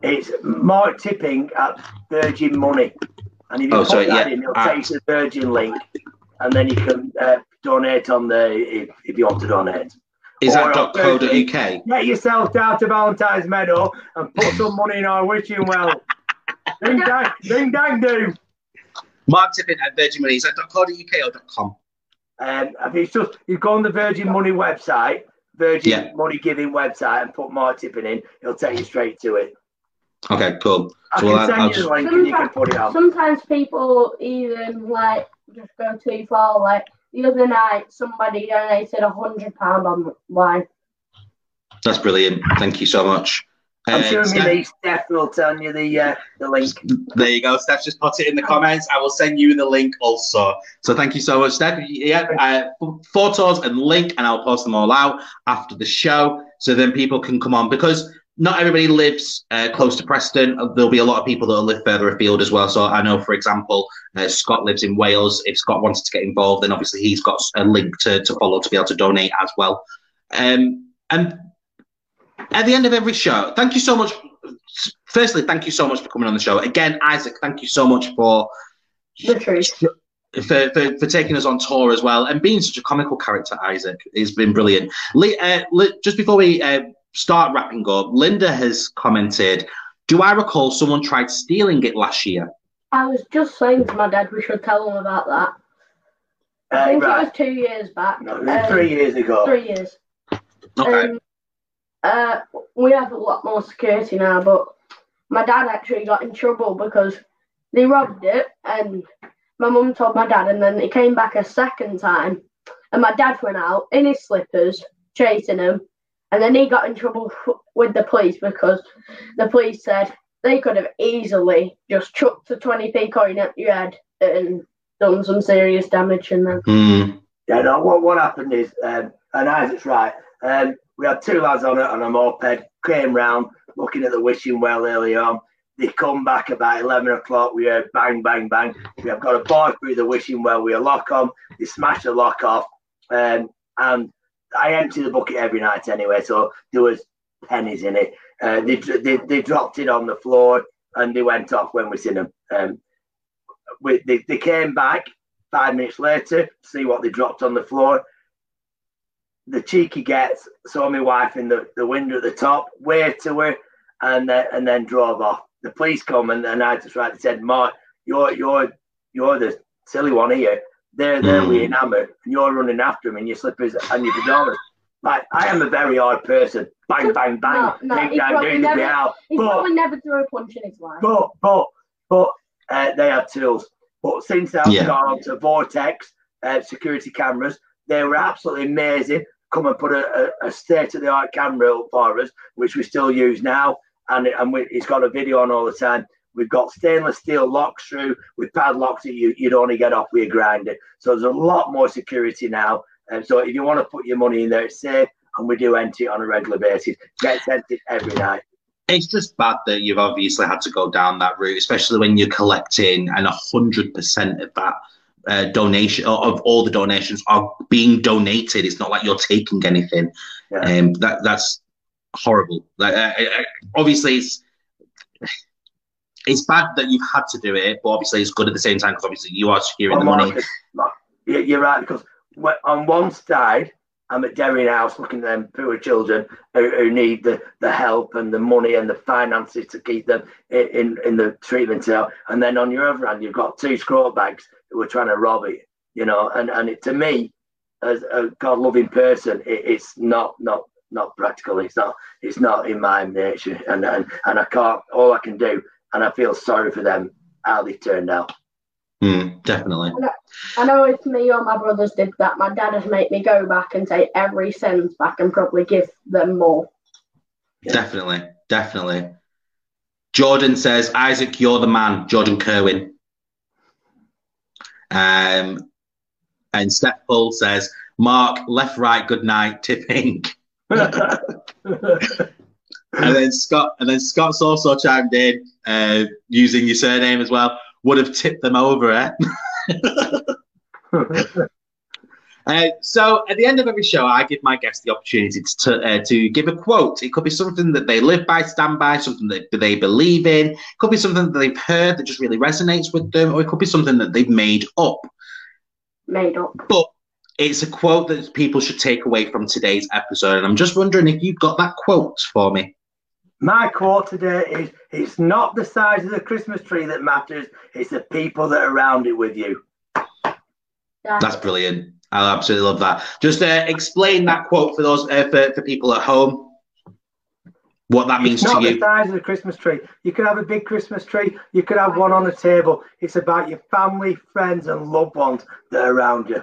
It's Mark Tipping at Virgin Money. And if you oh, put sorry, that yeah. in, it'll uh, take the Virgin link, and then you can uh, donate on there if, if you want to donate. Is or that dot co dot U K? Get yourself down to Valentine's Meadow and put some money in our wishing well. Ding dang, ding dang do. Mark Tipping at Virgin Money. Is that dot co dot U K or .com? Um, I mean, it's just you go on the Virgin Money website, Virgin yeah. Money Giving website, and put Mark Tipping in. It'll take you straight to it. Okay, cool. I so can well, send I'll you just... the link and you can put it on. Sometimes people even like just go too far. Like the other night, somebody donated a hundred pound online. That's brilliant. Thank you so much. I'm uh, sure Steph, me, Steph will tell you the uh, the link. There you go, Steph. Just put it in the comments. I will send you the link also. So thank you so much, Steph. Yeah, uh, photos and link, and I'll post them all out after the show, so then people can come on because not everybody lives uh, close to Preston. There'll be a lot of people that live further afield as well. So I know, for example, uh, Scott lives in Wales. If Scott wanted to get involved, then obviously he's got a link to to follow to be able to donate as well. Um, and at the end of every show, thank you so much. Firstly, thank you so much for coming on the show. Again, Isaac, thank you so much for the truth. For, for, for taking us on tour as well and being such a comical character, Isaac. It's been brilliant. Le uh, Le just before we... Uh, start wrapping up, Linda has commented, do I recall someone tried stealing it last year? I was just saying to my dad we should tell him about that. I uh, think right. it was two years back. No, um, three years ago. Three years. Okay. Um, uh, we have a lot more security now, but my dad actually got in trouble because they robbed it and my mum told my dad and then it came back a second time and my dad went out in his slippers chasing him. And then he got in trouble with the police because the police said they could have easily just chucked the twenty p coin at your head and done some serious damage in them. Mm. Yeah, no, what, what happened is, um, and Isaac's right, um, we had two lads on a, on a moped, came round looking at the wishing well early on. They come back about eleven o'clock, we heard bang, bang, bang. We have got a boy through the wishing well, we lock on, they smash the lock off, um, and I empty the bucket every night anyway, so there was pennies in it. Uh, they, they they dropped it on the floor and they went off when we seen them. Um, we, they, they came back five minutes later to see what they dropped on the floor. The cheeky gets saw my wife in the, the window at the top, waved to her, and then, and then drove off. The police come and, and I just right said, Mark, you're you're you're the silly one here. They're there mm. being hammered, and you're running after him in your slippers and your pajamas. Like, I am a very hard person. Bang, bang, bang. No, no, he probably, never, he probably never threw a punch in his life. But, but, but uh, they had tools. But since then, yeah. I've gone on to Vortex uh, security cameras. They were absolutely amazing. Come and put a, a, a state-of-the-art camera up for us, which we still use now. And, and we, it's got a video on all the time. We've got stainless steel locks through with padlocks that you, you'd only get off with your grinder. So there's a lot more security now. And so if you want to put your money in there, it's safe. And we do empty it on a regular basis. Get emptied every night. It's just bad that you've obviously had to go down that route, especially when you're collecting and one hundred percent of that uh, donation, of all the donations are being donated. It's not like you're taking anything. Yeah. Um, that that's horrible. Like, uh, obviously, it's... It's bad that you've had to do it, but obviously it's good at the same time because obviously you are securing well, the money. Mark, you're right, because on one side, I'm at Derian House looking at them poor children who, who need the, the help and the money and the finances to keep them in, in, in the treatment cell. And then on your other hand, you've got two scroll bags who are trying to rob it, you know. And, and it, to me, as a God-loving person, it, it's not not not practical. It's not it's not in my nature. And, and, and I can't, all I can do, and I feel sorry for them, how they turned out. Mm, definitely. I know, I know if me or my brothers did that, my dad would make me go back and take every cent back and probably give them more. Yeah. Definitely, definitely. Jordan says, Isaac, you're the man. Jordan Kerwin. Um, and Steph Bull says, Mark, left, right, good night, Tipping. And then Scott, and then Scott's also chimed in uh, using your surname as well. Would have tipped them over, eh? uh, so at the end of every show, I give my guests the opportunity to uh, to give a quote. It could be something that they live by, stand by, something that they believe in. It could be something that they've heard that just really resonates with them, or it could be something that they've made up. Made up. But it's a quote that people should take away from today's episode. And I'm just wondering if you've got that quote for me. My quote today is, it's not the size of the Christmas tree that matters, it's the people that are around it with you. That's brilliant. I absolutely love that. Just uh, explain that quote for those uh, for, for people at home, what that means to you. It's not the size of the Christmas tree. You could have a big Christmas tree, you could have one on the table. It's about your family, friends and loved ones that are around you.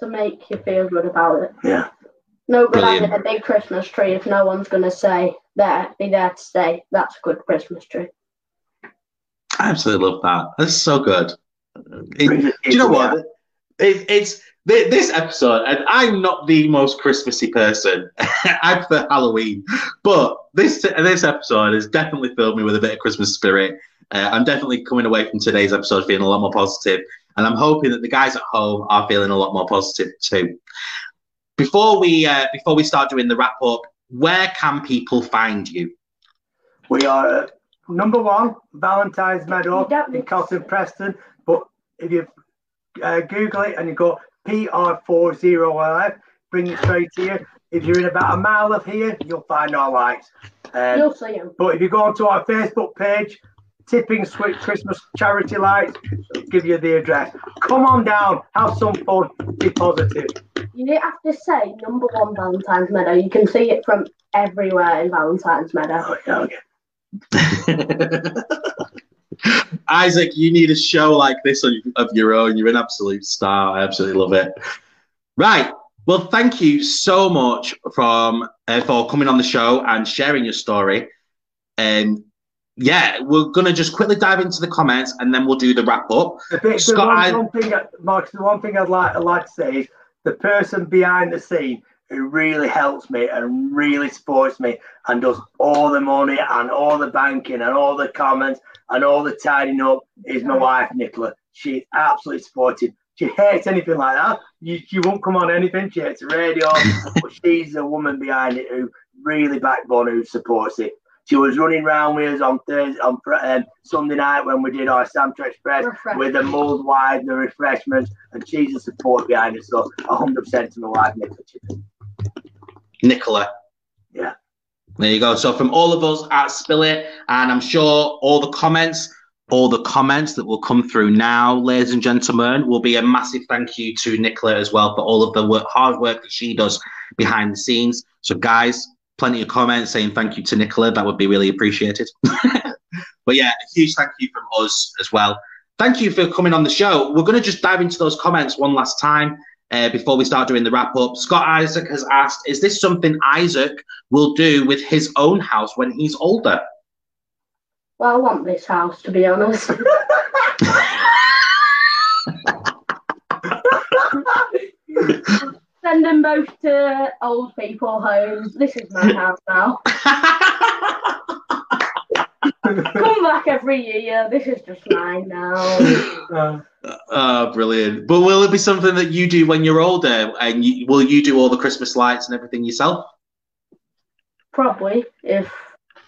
To make you feel good about it. Yeah. No good having a big Christmas tree if no one's going to say, there, be there to stay. That's a good Christmas tree. I absolutely love that. That's so good. It, do you know what? It, it's this episode, and I'm not the most Christmassy person. I'm for Halloween. But this this episode has definitely filled me with a bit of Christmas spirit. Uh, I'm definitely coming away from today's episode feeling a lot more positive, and I'm hoping that the guys at home are feeling a lot more positive too. Before we uh, before we start doing the wrap up, where can people find you? We are uh, number one Valentine's Meadow in Cotton Preston, but if you uh, Google it and you go P R four zero L F, bring it straight to you. If you're in about a mile of here, you'll find our lights. Um, you'll see them. But if you go onto our Facebook page, Tipping Sweet Christmas Charity Lights, give you the address. Come on down, have some fun, be positive. You don't have to say number one Valentine's Meadow. You can see it from everywhere in Valentine's Meadow. Okay, okay. Isaac, you need a show like this of your own. You're an absolute star. I absolutely love it. Right. Well, thank you so much from, uh, for coming on the show and sharing your story. Um, yeah, we're going to just quickly dive into the comments and then we'll do the wrap up. Bit, Scott, the one, I... one thing, Mark, the one thing I'd like, I'd like to say is, the person behind the scene who really helps me and really supports me and does all the money and all the banking and all the comments and all the tidying up is my wife, Nicola. She's absolutely supportive. She hates anything like that. You, she won't come on anything. She hates the radio. But she's the woman behind it who really backbone, who supports it. She was running around with us on Thursday, on um, Sunday night when we did our Samtra Express with the mulled wine, the refreshments, and she's the support behind us. So one hundred percent to my wife, Nicola Tipping. Nicola. Yeah. There you go. So from all of us at Spill It, and I'm sure all the comments, all the comments that will come through now, ladies and gentlemen, will be a massive thank you to Nicola as well for all of the work, hard work that she does behind the scenes. So guys, plenty of comments saying thank you to Nicola. That would be really appreciated. But yeah, a huge thank you from us as well. Thank you for coming on the show. We're going to just dive into those comments one last time uh, before we start doing the wrap up. Scott Isaac has asked, is this something Isaac will do with his own house when he's older? Well, I want this house, to be honest. Send them both to old people homes. This is my house now. Come back every year. This is just mine now. Oh, brilliant. But will it be something that you do when you're older? And you, will you do all the Christmas lights and everything yourself? Probably, if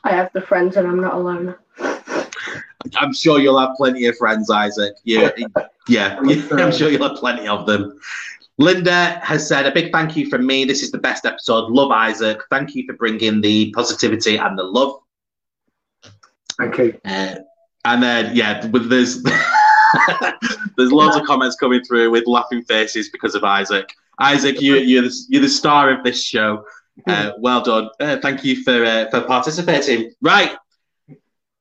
I have the friends and I'm not alone. I'm sure you'll have plenty of friends, Isaac. Yeah, yeah, I'm sure you'll have plenty of them. Linda has said, a big thank you from me. This is the best episode. Love, Isaac. Thank you for bringing the positivity and the love. Thank you. Uh, and then, yeah, with there's there's lots of comments coming through with laughing faces because of Isaac. Isaac, you, you're, the, you're the star of this show. Uh, well done. Uh, thank you for, uh, for participating. Right.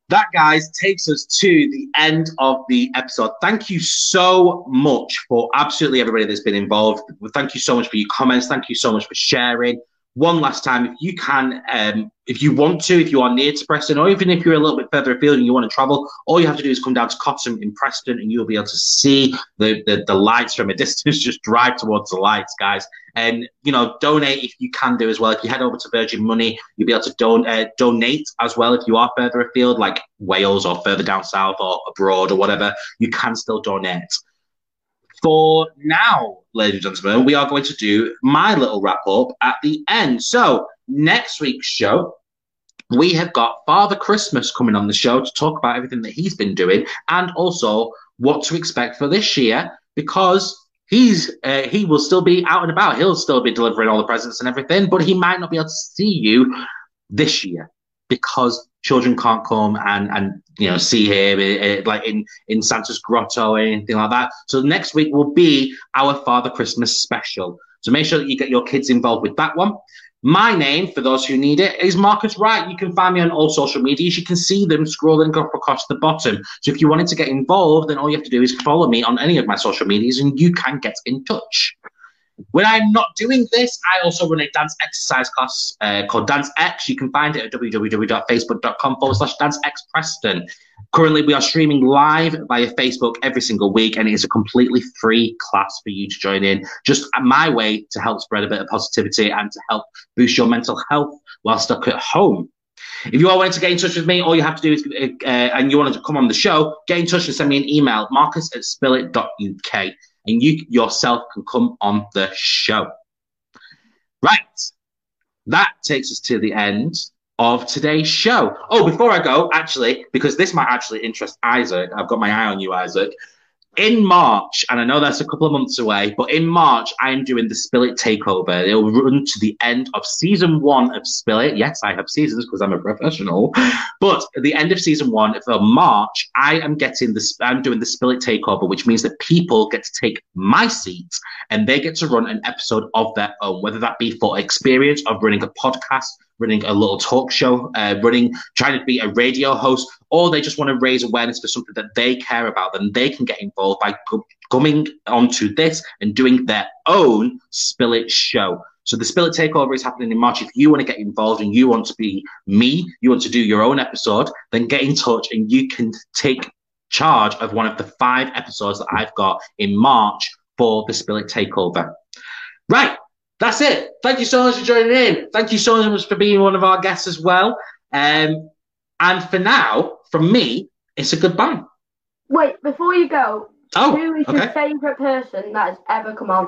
That, guys, takes us to the end of the episode. Thank you so much for absolutely everybody that's been involved. Thank you so much for your comments. Thank you so much for sharing. One last time, if you can, um, if you want to, if you are near to Preston, or even if you're a little bit further afield and you want to travel, all you have to do is come down to Cotham in Preston and you'll be able to see the, the, the lights from a distance. Just drive towards the lights, guys. And, you know, donate if you can do as well. If you head over to Virgin Money, you'll be able to don uh, donate as well if you are further afield, like Wales or further down south or abroad or whatever. You can still donate. For now, ladies and gentlemen, we are going to do my little wrap-up at the end. So next week's show, we have got Father Christmas coming on the show to talk about everything that he's been doing and also what to expect for this year, because he's uh, he will still be out and about. He'll still be delivering all the presents and everything, but he might not be able to see you this year because children can't come and, and you know, see him uh, like in, in Santa's grotto or anything like that. So next week will be our Father Christmas special. So make sure that you get your kids involved with that one. My name, for those who need it, is Marcus Wright. You can find me on all social medias. You can see them scrolling up across the bottom. So if you wanted to get involved, then all you have to do is follow me on any of my social medias and you can get in touch. When I'm not doing this, I also run a dance exercise class uh, called Dance X. You can find it at w w w dot facebook dot com forward slash dance x preston. Currently, we are streaming live via Facebook every single week, and it is a completely free class for you to join in. Just my way to help spread a bit of positivity and to help boost your mental health while stuck at home. If you are wanting to get in touch with me, all you have to do is, uh, and you want to come on the show, get in touch and send me an email, marcus at spill it dot u k. And you yourself can come on the show. Right. That takes us to the end of today's show. Oh, before I go, actually, because this might actually interest Isaac. I've got my eye on you, Isaac. In March, and I know that's a couple of months away, but in March, I am doing the Spill It Takeover. It will run to the end of season one of Spill It. Yes, I have seasons because I'm a professional. But at the end of season one for March, I am getting this. I'm doing the Spill It Takeover, which means that people get to take my seat and they get to run an episode of their own, whether that be for experience of running a podcast, running a little talk show, uh, running, trying to be a radio host, or they just want to raise awareness for something that they care about, then they can get involved by co coming onto this and doing their own Spill It show. So the Spill It Takeover is happening in March. If you want to get involved and you want to be me, you want to do your own episode, then get in touch and you can take charge of one of the five episodes that I've got in March for the Spill It Takeover. Right. That's it. Thank you so much for joining in. Thank you so much for being one of our guests as well. Um, and for now, from me, it's a goodbye. Wait, before you go, oh, who is okay. your favourite person that has ever come on?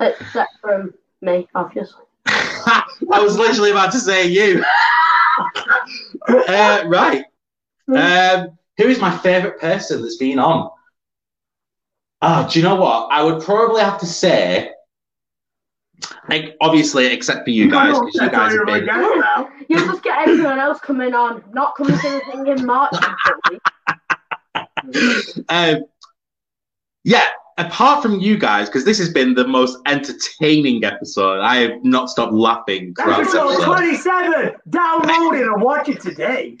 Except from me, obviously. I was literally about to say you. uh, right. Um, who is my favourite person that's been on? Ah, oh, do you know what? I would probably have to say... Like, obviously, except for you guys, because you guys have been... You just get everyone else coming on, not coming to the thing in March. um, yeah, apart from you guys, because this has been the most entertaining episode. I have not stopped laughing. Episode twenty-seven, download it and watch it today.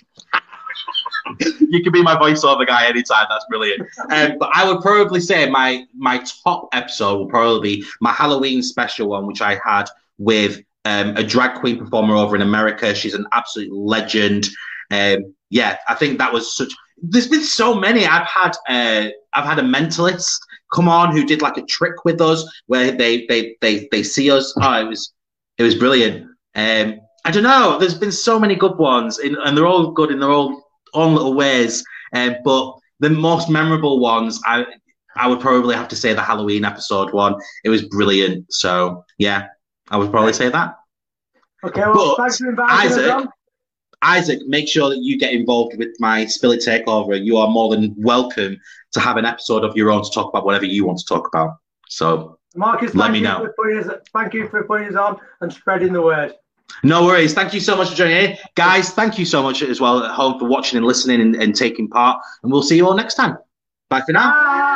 You can be my voiceover guy anytime. That's brilliant. Um, but I would probably say my my top episode will probably be my Halloween special one, which I had with um, a drag queen performer over in America. She's an absolute legend. Um, yeah, I think that was such. There's been so many. I've had uh, I've had a mentalist come on who did like a trick with us where they they they they see us. Oh, it was it was brilliant. Um, I don't know. There's been so many good ones, in, and they're all good in their own own little ways. Um, but the most memorable ones, I I would probably have to say the Halloween episode one. It was brilliant. So yeah, I would probably say that. Okay. Well, but thanks for inviting us on. Isaac, make sure that you get involved with my Spill It Takeover. You are more than welcome to have an episode of your own to talk about whatever you want to talk about. So, Marcus, let me know. Thank you for putting us on and spreading the word. No worries. Thank you so much for joining in. Guys, thank you so much as well at home for watching and listening and, and taking part. And we'll see you all next time. Bye for now. Bye.